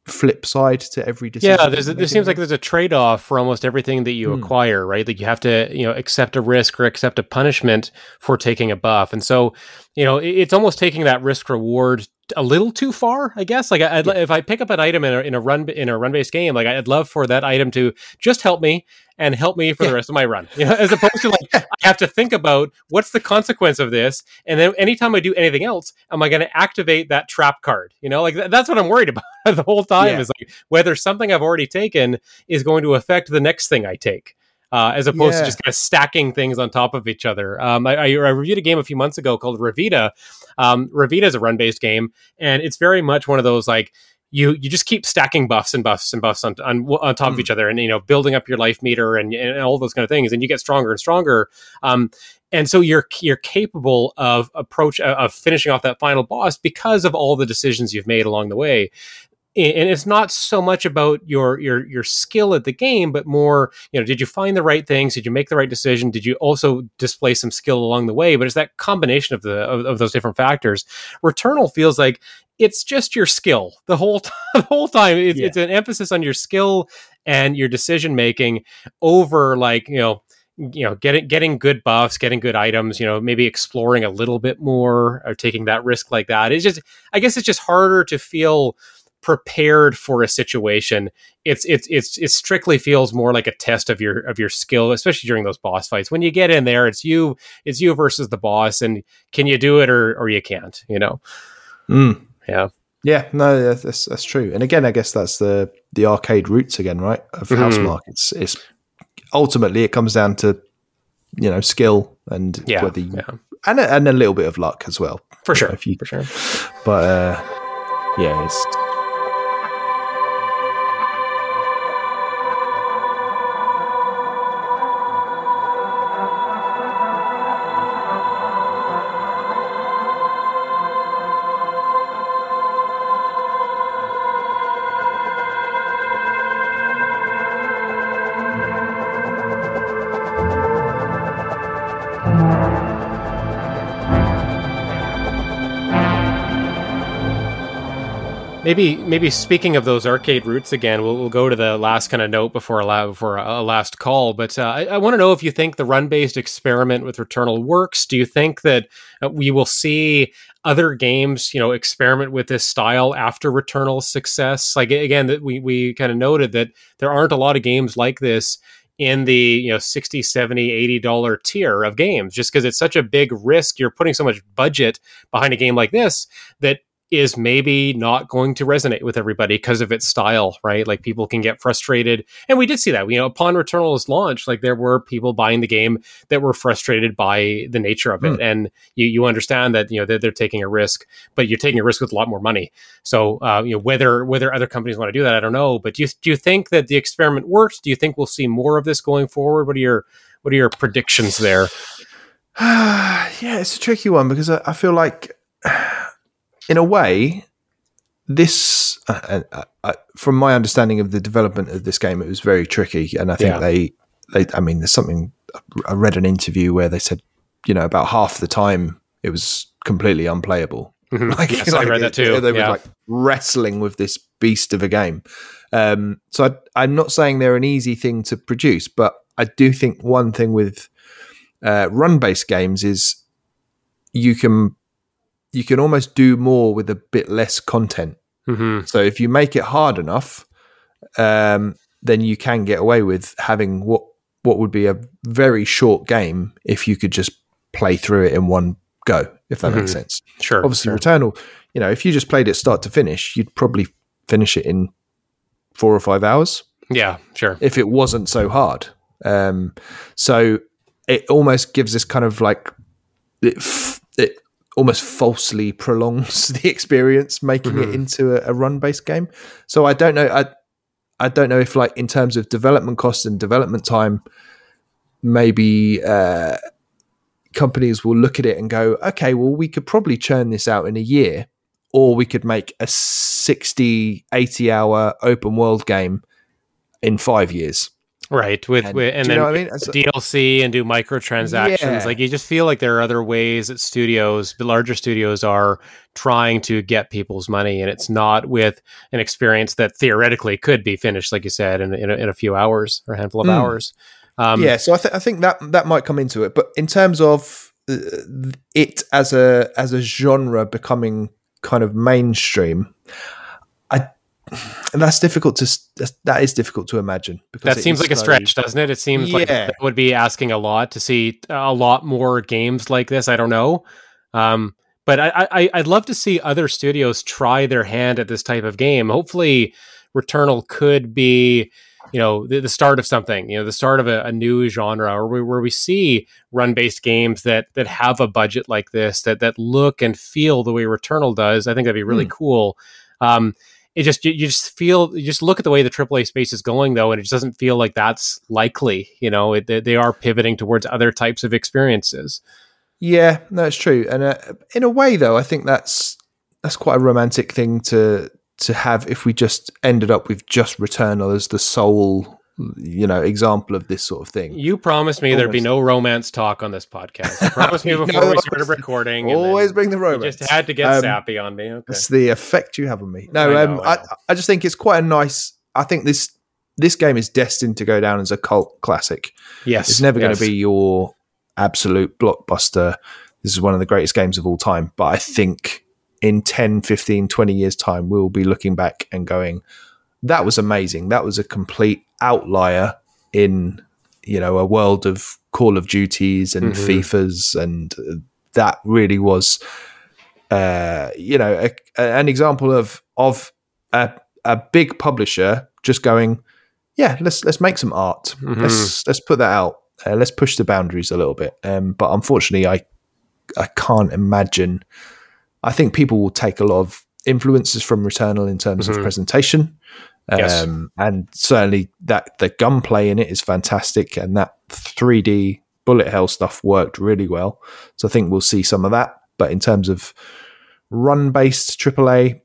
flip side to every decision. Yeah, there seems like there's a trade-off for almost everything that you acquire, right? Like you have to, accept a risk or accept a punishment for taking a buff. And so, it's almost taking that risk reward a little too far, I guess. Like if I pick up an item in a run-based game, like I'd love for that item to just help me and help me for the rest of my run, as opposed to like, I have to think about what's the consequence of this. And then anytime I do anything else, am I going to activate that trap card? That's what I'm worried about the whole time is like whether something I've already taken is going to affect the next thing I take, as opposed to just kind of stacking things on top of each other. I reviewed a game a few months ago called Revita. Revita is a run-based game, and it's very much one of those like, you just keep stacking buffs and buffs and buffs on top of each other, and building up your life meter and all those kind of things, and you get stronger and stronger. And so you're capable of finishing off that final boss because of all the decisions you've made along the way. And it's not so much about your skill at the game, but more, did you find the right things? Did you make the right decision? Did you also display some skill along the way? But it's that combination of of those different factors. Returnal feels like it's just your skill the whole time. It's an emphasis on your skill and your decision making over, like, getting good buffs, getting good items, maybe exploring a little bit more or taking that risk like that. It's just, I guess it's just harder to feel prepared for a situation. It strictly feels more like a test of your skill, especially during those boss fights. When you get in there, it's you versus the boss, and can you do it or you can't, Yeah. Yeah, no, that's true. And again, I guess that's the arcade roots again, right? Of Housemarque. It's ultimately it comes down to skill and whether you, and a little bit of luck as well, for sure. For sure. But it's. Maybe speaking of those arcade roots again, we'll go to the last kind of note before a last call. But I want to know if you think the run-based experiment with Returnal works. Do you think that we will see other games, experiment with this style after Returnal's success? Like, again, that we kind of noted that there aren't a lot of games like this in the $60, $70, $80 tier of games, just because it's such a big risk. You're putting so much budget behind a game like this that is maybe not going to resonate with everybody because of its style, right? Like, people can get frustrated. And we did see that, upon Returnal's launch, like, there were people buying the game that were frustrated by the nature of it. And you understand that, they're taking a risk, but you're taking a risk with a lot more money. So, whether other companies want to do that, I don't know. But do you think that the experiment works? Do you think we'll see more of this going forward? What are your predictions there? Yeah, it's a tricky one because I feel like... in a way, this, from my understanding of the development of this game, it was very tricky. And I think there's something, I read an interview where they said, about half the time it was completely unplayable. I read that too. They were wrestling with this beast of a game. So I'm not saying they're an easy thing to produce, but I do think one thing with run-based games is you can almost do more with a bit less content. So if you make it hard enough, then you can get away with having what would be a very short game if you could just play through it in one go, if that makes sense. Sure. Obviously, sure. Returnal, if you just played it start to finish, you'd probably finish it in 4 or 5 hours. Yeah, sure. If it wasn't so hard. So it almost gives this kind of like... It almost falsely prolongs the experience, making it into a run-based game. So I don't know. I don't know if, like, in terms of development costs and development time, maybe companies will look at it and go, okay, well, we could probably churn this out in a year, or we could make a 60, 80-hour open world game in 5 years. Right, and then DLC and do microtransactions. Yeah. Like, you just feel like there are other ways that larger studios are trying to get people's money, and it's not with an experience that theoretically could be finished, like you said, in a few hours or a handful of hours. So I think that might come into it, but in terms of it as a genre becoming kind of mainstream, and that is difficult to imagine. Because that seems like a stretch, doesn't it? It seems like that would be asking a lot to see a lot more games like this. I don't know. But I'd love to see other studios try their hand at this type of game. Hopefully Returnal could be, the start of something, the start of a new genre, or where we see run-based games that have a budget like this, that look and feel the way Returnal does. I think that'd be really cool. You just look at the way the AAA space is going, though, and it just doesn't feel like that's likely. They are pivoting towards other types of experiences. Yeah, no, it's true. And in a way, though, I think that's quite a romantic thing to have. If we just ended up with just Returnal as the sole, example of this sort of thing. You promised me there'd be no romance talk on this podcast. You promised me before we started recording. Always bring the romance. You just had to get sappy on me. Okay. That's the effect you have on me. No, I just think it's quite a nice... I think this this game is destined to go down as a cult classic. Yes. It's never going to be your absolute blockbuster. This is one of the greatest games of all time. But I think in 10, 15, 20 years' time, we'll be looking back and going, that was amazing. That was a complete outlier in, you know, a world of Call of Duties and FIFAs. And that really was, you know, an example of a big publisher just going, yeah, let's make some art. Let's put that out. Let's push the boundaries a little bit. But unfortunately, I can't imagine. I think people will take a lot of influences from Returnal in terms of presentation. And certainly that the gunplay in it is fantastic, and that 3D bullet hell stuff worked really well. So I think we'll see some of that. But in terms of run-based AAA,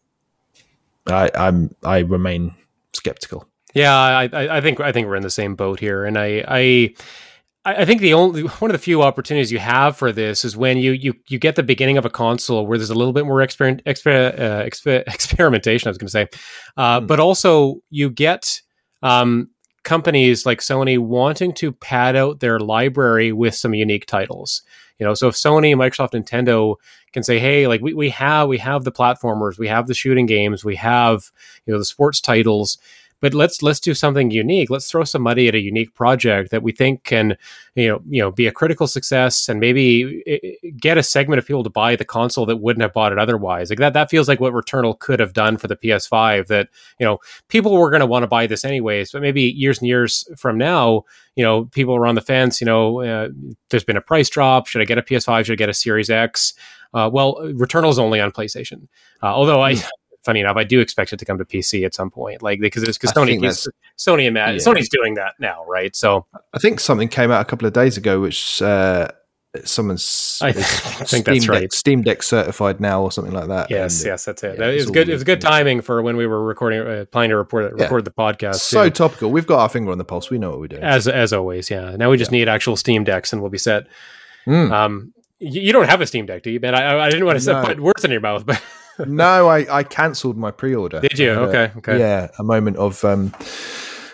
I remain skeptical. Yeah, I think we're in the same boat here, and I think the only one of the few opportunities you have for this is when you get the beginning of a console where there's a little bit more experimentation. I was going to say, but also you get companies like Sony wanting to pad out their library with some unique titles. You know, so if Sony, Microsoft, Nintendo can say, hey, like we have the platformers, we have the shooting games, we have, you know, the sports titles. But let's do something unique. Let's throw some money at a unique project that we think can, you know, be a critical success and maybe get a segment of people to buy the console that wouldn't have bought it otherwise. Like that feels like what Returnal could have done for the PS5. That, you know, people were going to want to buy this anyways, but maybe years and years from now, you know, people are on the fence. You know, there's been a price drop. Should I get a PS5? Should I get a Series X? Well, Returnal's only on PlayStation, although I. Funny enough, I do expect it to come to PC at some point, like because Sony's doing that now, right? So I think something came out a couple of days ago, which someone's I think that's right. Steam Deck certified now, or something like that. Yes, that's it. Yeah, that was good. It was good timing for when we were recording, planning to record the podcast. So topical. We've got our finger on the pulse. We know what we're doing. As always, yeah. Now we just need actual Steam Decks, and we'll be set. You don't have a Steam Deck, do you, Ben? I didn't want to put words in your mouth, but. No, I cancelled my pre-order. Did you? Okay. Yeah, a moment of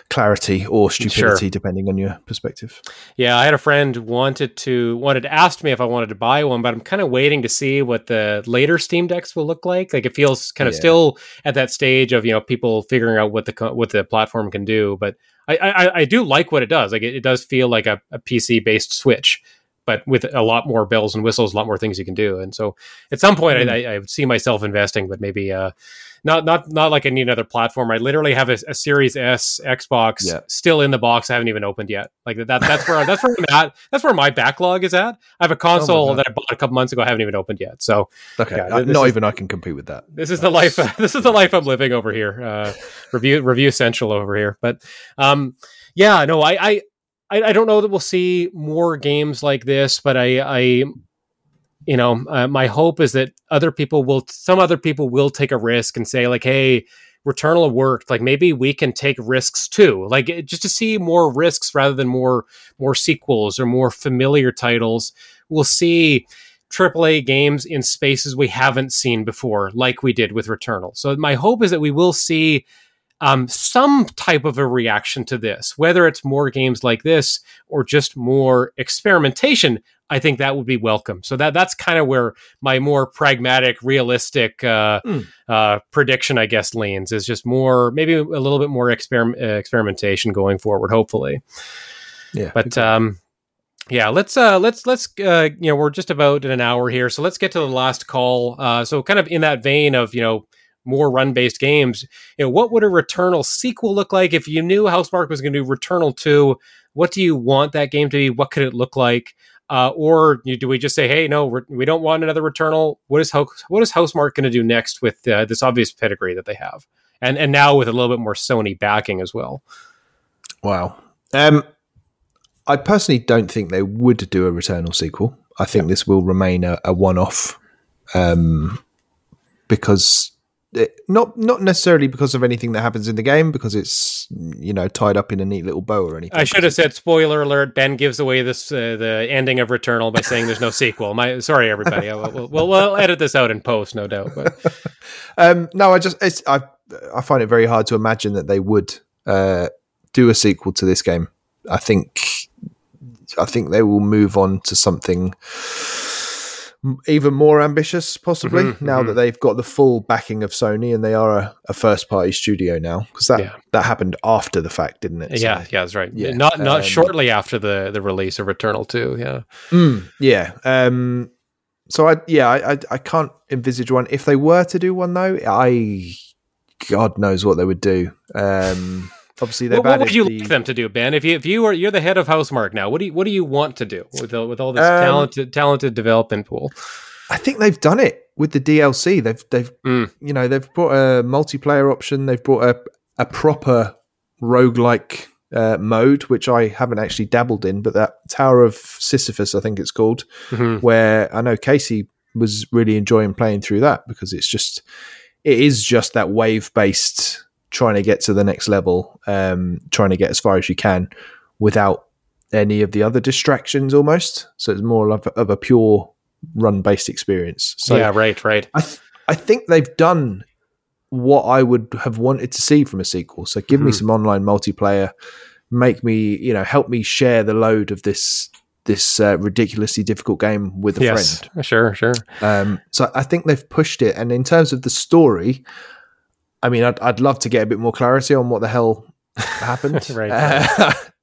clarity or stupidity, depending on your perspective. Yeah, I had a friend asked me if I wanted to buy one, but I'm kind of waiting to see what the later Steam Decks will look like. Like it feels kind of still at that stage of, you know, people figuring out what the platform can do. But I do like what it does. Like it does feel like a PC-based Switch, but with a lot more bells and whistles, a lot more things you can do. And so at some point I would see myself investing, but maybe not like I need another platform. I literally have a Series S Xbox still in the box. I haven't even opened yet. Like that's where I'm at. That's where my backlog is at. I have a console that I bought a couple months ago. I haven't even opened yet. So I can compete with that. This is the life I'm living over here. Review central over here. But I don't know that we'll see more games like this, but I my hope is that some other people will take a risk and say like, hey, Returnal worked. Like maybe we can take risks too. Like just to see more risks rather than more sequels or more familiar titles. We'll see AAA games in spaces we haven't seen before, like we did with Returnal. So my hope is that we will see some type of a reaction to this, whether it's more games like this or just more experimentation. I think that would be welcome. So that's kind of where my more pragmatic, realistic prediction, I guess, leans, is just more, maybe a little bit more experimentation going forward, hopefully. Yeah, but let's you know, we're just about in an hour here, so let's get to the last call. So kind of in that vein of, you know, more run-based games, you know, what would a Returnal sequel look like? If you knew Housemarque was going to do Returnal 2, what do you want that game to be? What could it look like? Or do we just say, hey, no, we don't want another Returnal. What is Housemarque going to do next with this obvious pedigree that they have? And now with a little bit more Sony backing as well. Wow. I personally don't think they would do a Returnal sequel. I think this will remain a one-off, because... Not necessarily because of anything that happens in the game, because it's, you know, tied up in a neat little bow or anything. I should have said spoiler alert. Ben gives away this the ending of Returnal by saying there's no sequel. Sorry everybody. We'll edit this out in post, no doubt. But no, I find it very hard to imagine that they would do a sequel to this game. I think they will move on to something even more ambitious, possibly, now that they've got the full backing of Sony and they are a first-party studio now. Because that happened after the fact, didn't it? So, yeah, that's right. Yeah. Not shortly after the release of Returnal 2, yeah. So, I can't envisage one. If they were to do one, though, God knows what they would do. Obviously, they've what would you like them to do, Ben? If you're the head of Housemarque now, what do you want to do with all this talented development pool? I think they've done it with the DLC. They've brought a multiplayer option. They've brought a proper roguelike mode, which I haven't actually dabbled in, but that Tower of Sisyphus, I think it's called, where I know Casey was really enjoying playing through that because it is just that wave based. Trying to get to the next level, trying to get as far as you can without any of the other distractions almost. So it's more of a pure run-based experience. So yeah, right. I think they've done what I would have wanted to see from a sequel. So give me some online multiplayer, make me, help me share the load of this ridiculously difficult game with a friend. Yes, sure. So I think they've pushed it. And in terms of the story... I mean, I'd love to get a bit more clarity on what the hell happened.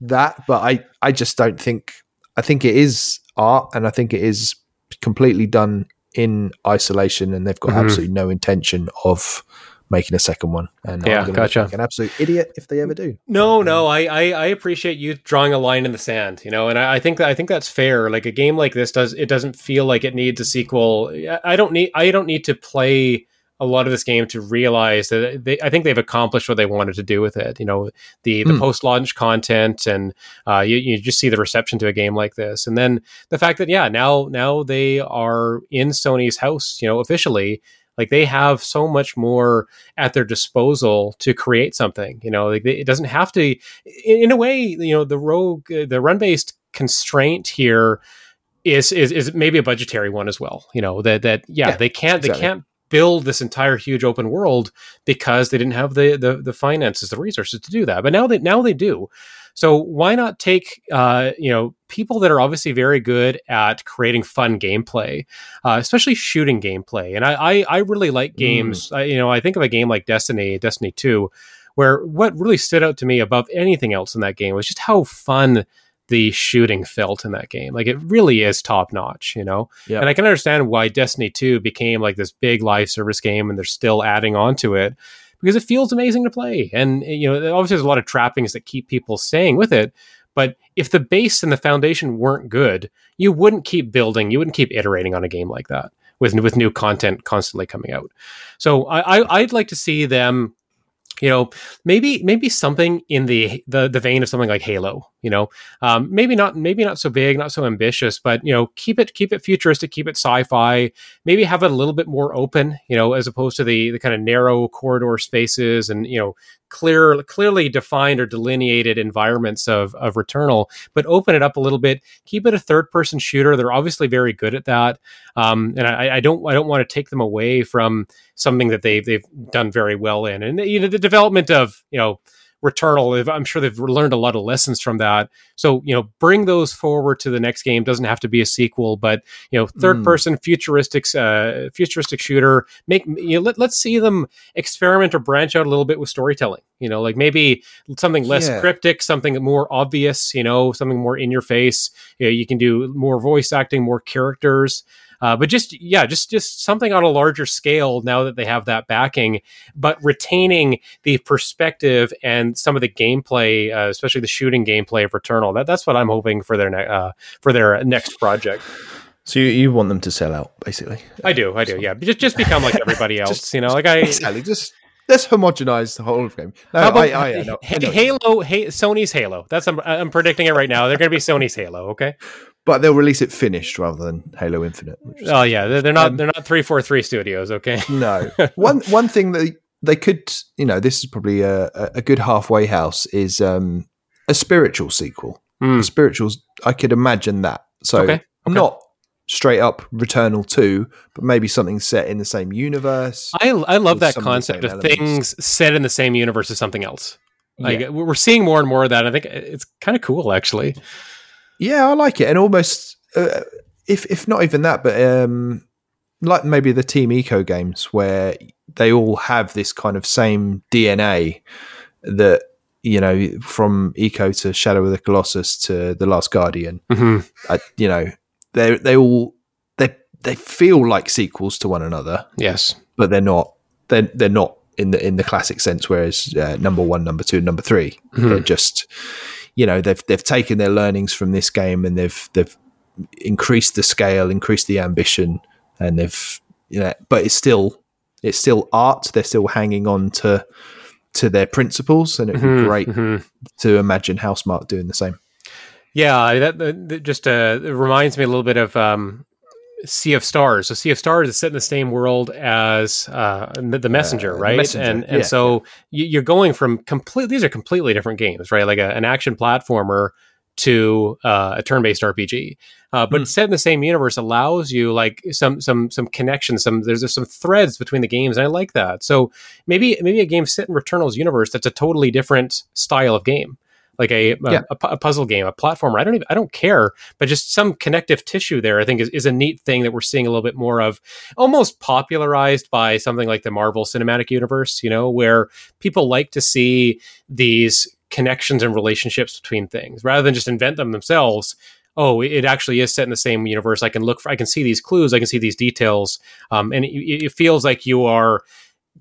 But I just don't think... I think it is art, and I think it is completely done in isolation, and they've got absolutely no intention of making a second one. And I'm going to be like an absolute idiot if they ever do. No, I appreciate you drawing a line in the sand, and I think that's fair. Like, a game like this doesn't feel like it needs a sequel. I don't need to play... a lot of this game to realize that I think they've accomplished what they wanted to do with it. The post-launch content and you just see the reception to a game like this. And then the fact that, now they are in Sony's house, officially, like they have so much more at their disposal to create something, it doesn't have to, in a way, the run-based constraint here is maybe a budgetary one as well. They can't build this entire huge open world because they didn't have the finances, the resources to do that. But now they do. So why not take people that are obviously very good at creating fun gameplay, especially shooting gameplay. And I really like games. I think of a game like Destiny 2, where what really stood out to me above anything else in that game was just how fun the shooting felt in that game. Like, it really is top notch, Yep. And I can understand why Destiny 2 became like this big live service game, and they're still adding on to it because it feels amazing to play. And obviously there's a lot of trappings that keep people staying with it. But if the base and the foundation weren't good, you wouldn't keep building, you wouldn't keep iterating on a game like that with new content constantly coming out. So I'd like to see them. Maybe something in the vein of something like Halo, maybe not so big, not so ambitious, but, keep it futuristic, keep it sci-fi, maybe have it a little bit more open, as opposed to the kind of narrow corridor spaces and, clearly defined or delineated environments of Returnal, but open it up a little bit, keep it a third person shooter. They're obviously very good at that. And I don't want to take them away from something that they've done very well in. And the development of, Returnal, I'm sure they've learned a lot of lessons from that. So, bring those forward to the next game. Doesn't have to be a sequel, but, third person futuristic shooter, let's see them experiment or branch out a little bit with storytelling, like maybe something less cryptic, something more obvious, something more in your face. You can do more voice acting, more characters. But just something on a larger scale now that they have that backing, but retaining the perspective and some of the gameplay, especially the shooting gameplay of Returnal. That's what I'm hoping for their next project. So you want them to sell out, basically? I do. Yeah, just become like everybody else. Let's homogenize the whole game. No, I know. Sony's Halo. That's I'm predicting it right now. They're going to be Sony's Halo. Okay. But they'll release it finished rather than Halo Infinite. They're not 343 Studios, okay? No. One thing that they could, this is probably a good halfway house, is a spiritual sequel. Spirituals, I could imagine that. So not straight up Returnal 2, but maybe something set in the same universe. I love that concept of things set in the same universe as something else. Like we're seeing more and more of that. I think it's kind of cool, actually. Yeah, I like it, and almost if not even that, but like maybe the Team Eco games where they all have this kind of same DNA that, you know, from Eco to Shadow of the Colossus to The Last Guardian. Mm-hmm. You know, they all feel like sequels to one another. Yes, but they're not. They're not. In the classic sense, whereas number one, number two, number three, mm-hmm. they're just, you know, they've taken their learnings from this game and they've increased the scale, increased the ambition, and they've, you know, but it's still art. They're still hanging on to their principles, and it'd be great to imagine Housemarque doing the same. Yeah, that just it reminds me a little bit of. Sea of Stars. So Sea of Stars is set in the same world as the Messenger, right? The Messenger. And so you're going from these are completely different games, right? Like an action platformer to a turn-based RPG. But set in the same universe allows you like some connections, there's some threads between the games, and I like that. So maybe a game set in Returnal's universe that's a totally different style of game. Like a puzzle game, a platformer. I don't care, but just some connective tissue there, I think is a neat thing that we're seeing a little bit more of, almost popularized by something like the Marvel Cinematic Universe, you know, where people like to see these connections and relationships between things rather than just invent them themselves. Oh, it actually is set in the same universe. I can see these clues. I can see these details. And it feels like you are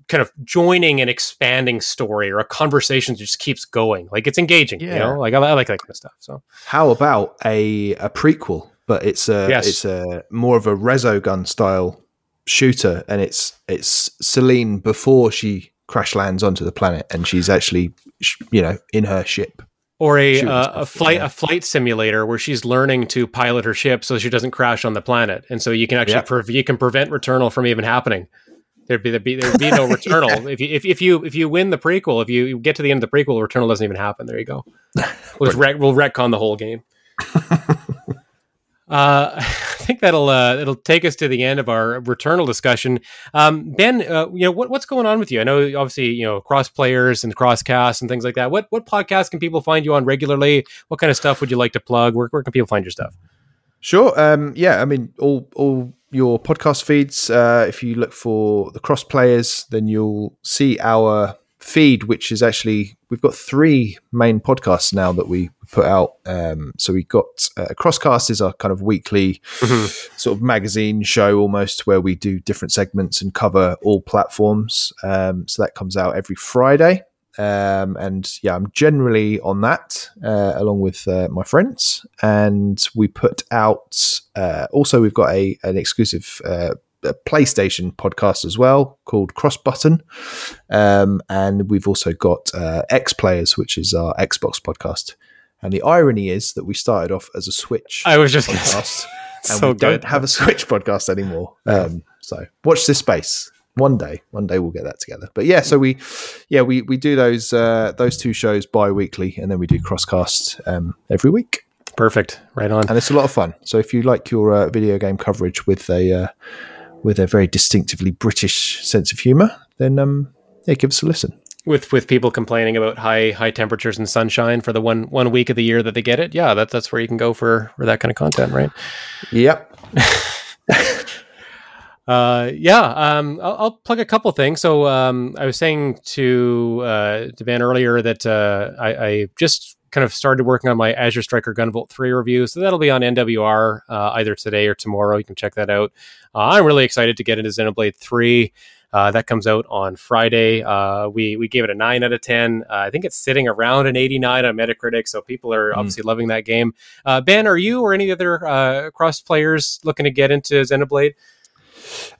kind of joining an expanding story or a conversation that just keeps going. Like it's engaging, you know, like I like that kind of stuff. So how about a prequel, but it's a more of a Resogun style shooter. And it's Celine before she crash lands onto the planet, and she's actually, you know, in her ship. Or a flight simulator where she's learning to pilot her ship so she doesn't crash on the planet. And so you can actually you can prevent Returnal from even happening. There'd be no Returnal if you win the prequel. If you get to the end of the prequel, Returnal doesn't even happen. There you go. We'll retcon the whole game. I think it'll take us to the end of our Returnal discussion. Ben, you know what's going on with you? I know obviously you know Cross Players and Crosscast and things like that. What podcasts can people find you on regularly? What kind of stuff would you like to plug? Where can people find your stuff? Sure. I mean all your podcast feeds, if you look for the Cross Players, then you'll see our feed, which is actually, we've got three main podcasts now that we put out. So we've got Crosscast is our kind of weekly sort of magazine show almost, where we do different segments and cover all platforms. So that comes out every Friday. I'm generally on that along with my friends, and we put out also we've got an exclusive PlayStation podcast as well called Cross Button, and we've also got X Players, which is our Xbox podcast. And the irony is that we started off as a Switch podcast, and so we don't have a Switch podcast anymore. So watch this space. One day we'll get that together. But yeah, so we do those two shows bi-weekly, and then we do Crosscast every week. Perfect, right on. And it's a lot of fun. So if you like your video game coverage with a very distinctively British sense of humour, then give us a listen. With people complaining about high temperatures and sunshine for the one week of the year that they get it, yeah, that's where you can go for that kind of content, right? Yep. I'll plug a couple things. So I was saying to Ben earlier that I just kind of started working on my Azure Striker Gunvolt 3 review. So that'll be on NWR either today or tomorrow. You can check that out. I'm really excited to get into Xenoblade 3. That comes out on Friday. We gave it a 9 out of 10. I think it's sitting around an 89 on Metacritic, so people are obviously loving that game. Ben, are you or any other Cross Players looking to get into Xenoblade?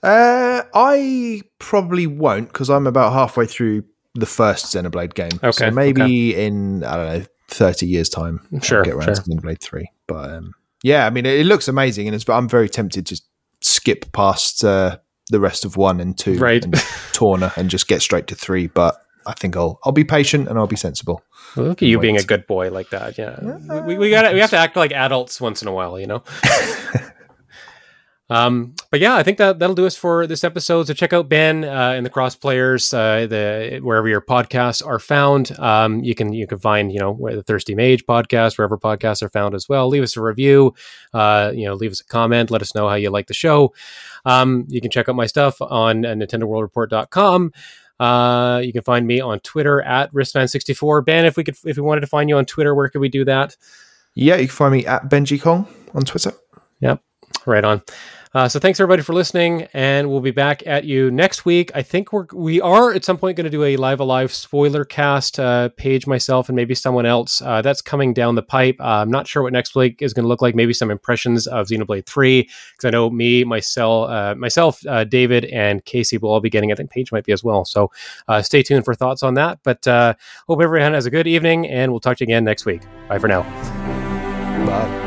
I probably won't, because I'm about halfway through the first Xenoblade game. Okay, so maybe in, I don't know, 30 years' time, I'll get around to Xenoblade 3. But I mean, it looks amazing, and I'm very tempted to skip past the rest of 1 and 2 and Torna and just get straight to 3, but I think I'll be patient and I'll be sensible. Well, look at you being a good boy like that, yeah. We have to act like adults once in a while, you know? But yeah, I think that'll do us for this episode. So check out Ben and the Cross Players, wherever your podcasts are found. You can find, the Thirsty Mage podcast, wherever podcasts are found as well. Leave us a review, leave us a comment, let us know how you like the show. You can check out my stuff on NintendoWorldReport.com. You can find me on Twitter at Wristman64. Ben, if we wanted to find you on Twitter, where could we do that? Yeah, you can find me at Benji Kong on Twitter. Yep. Right on. So thanks everybody for listening, and we'll be back at you next week. I think we are at some point going to do a Live Alive spoiler cast, Paige, myself, and maybe someone else. That's coming down the pipe. I'm not sure what next week is going to look like. Maybe some impressions of Xenoblade 3, because I know myself, David, and Casey will all be getting it. I think Paige might be as well. So stay tuned for thoughts on that. But hope everyone has a good evening, and we'll talk to you again next week. Bye for now. Bye.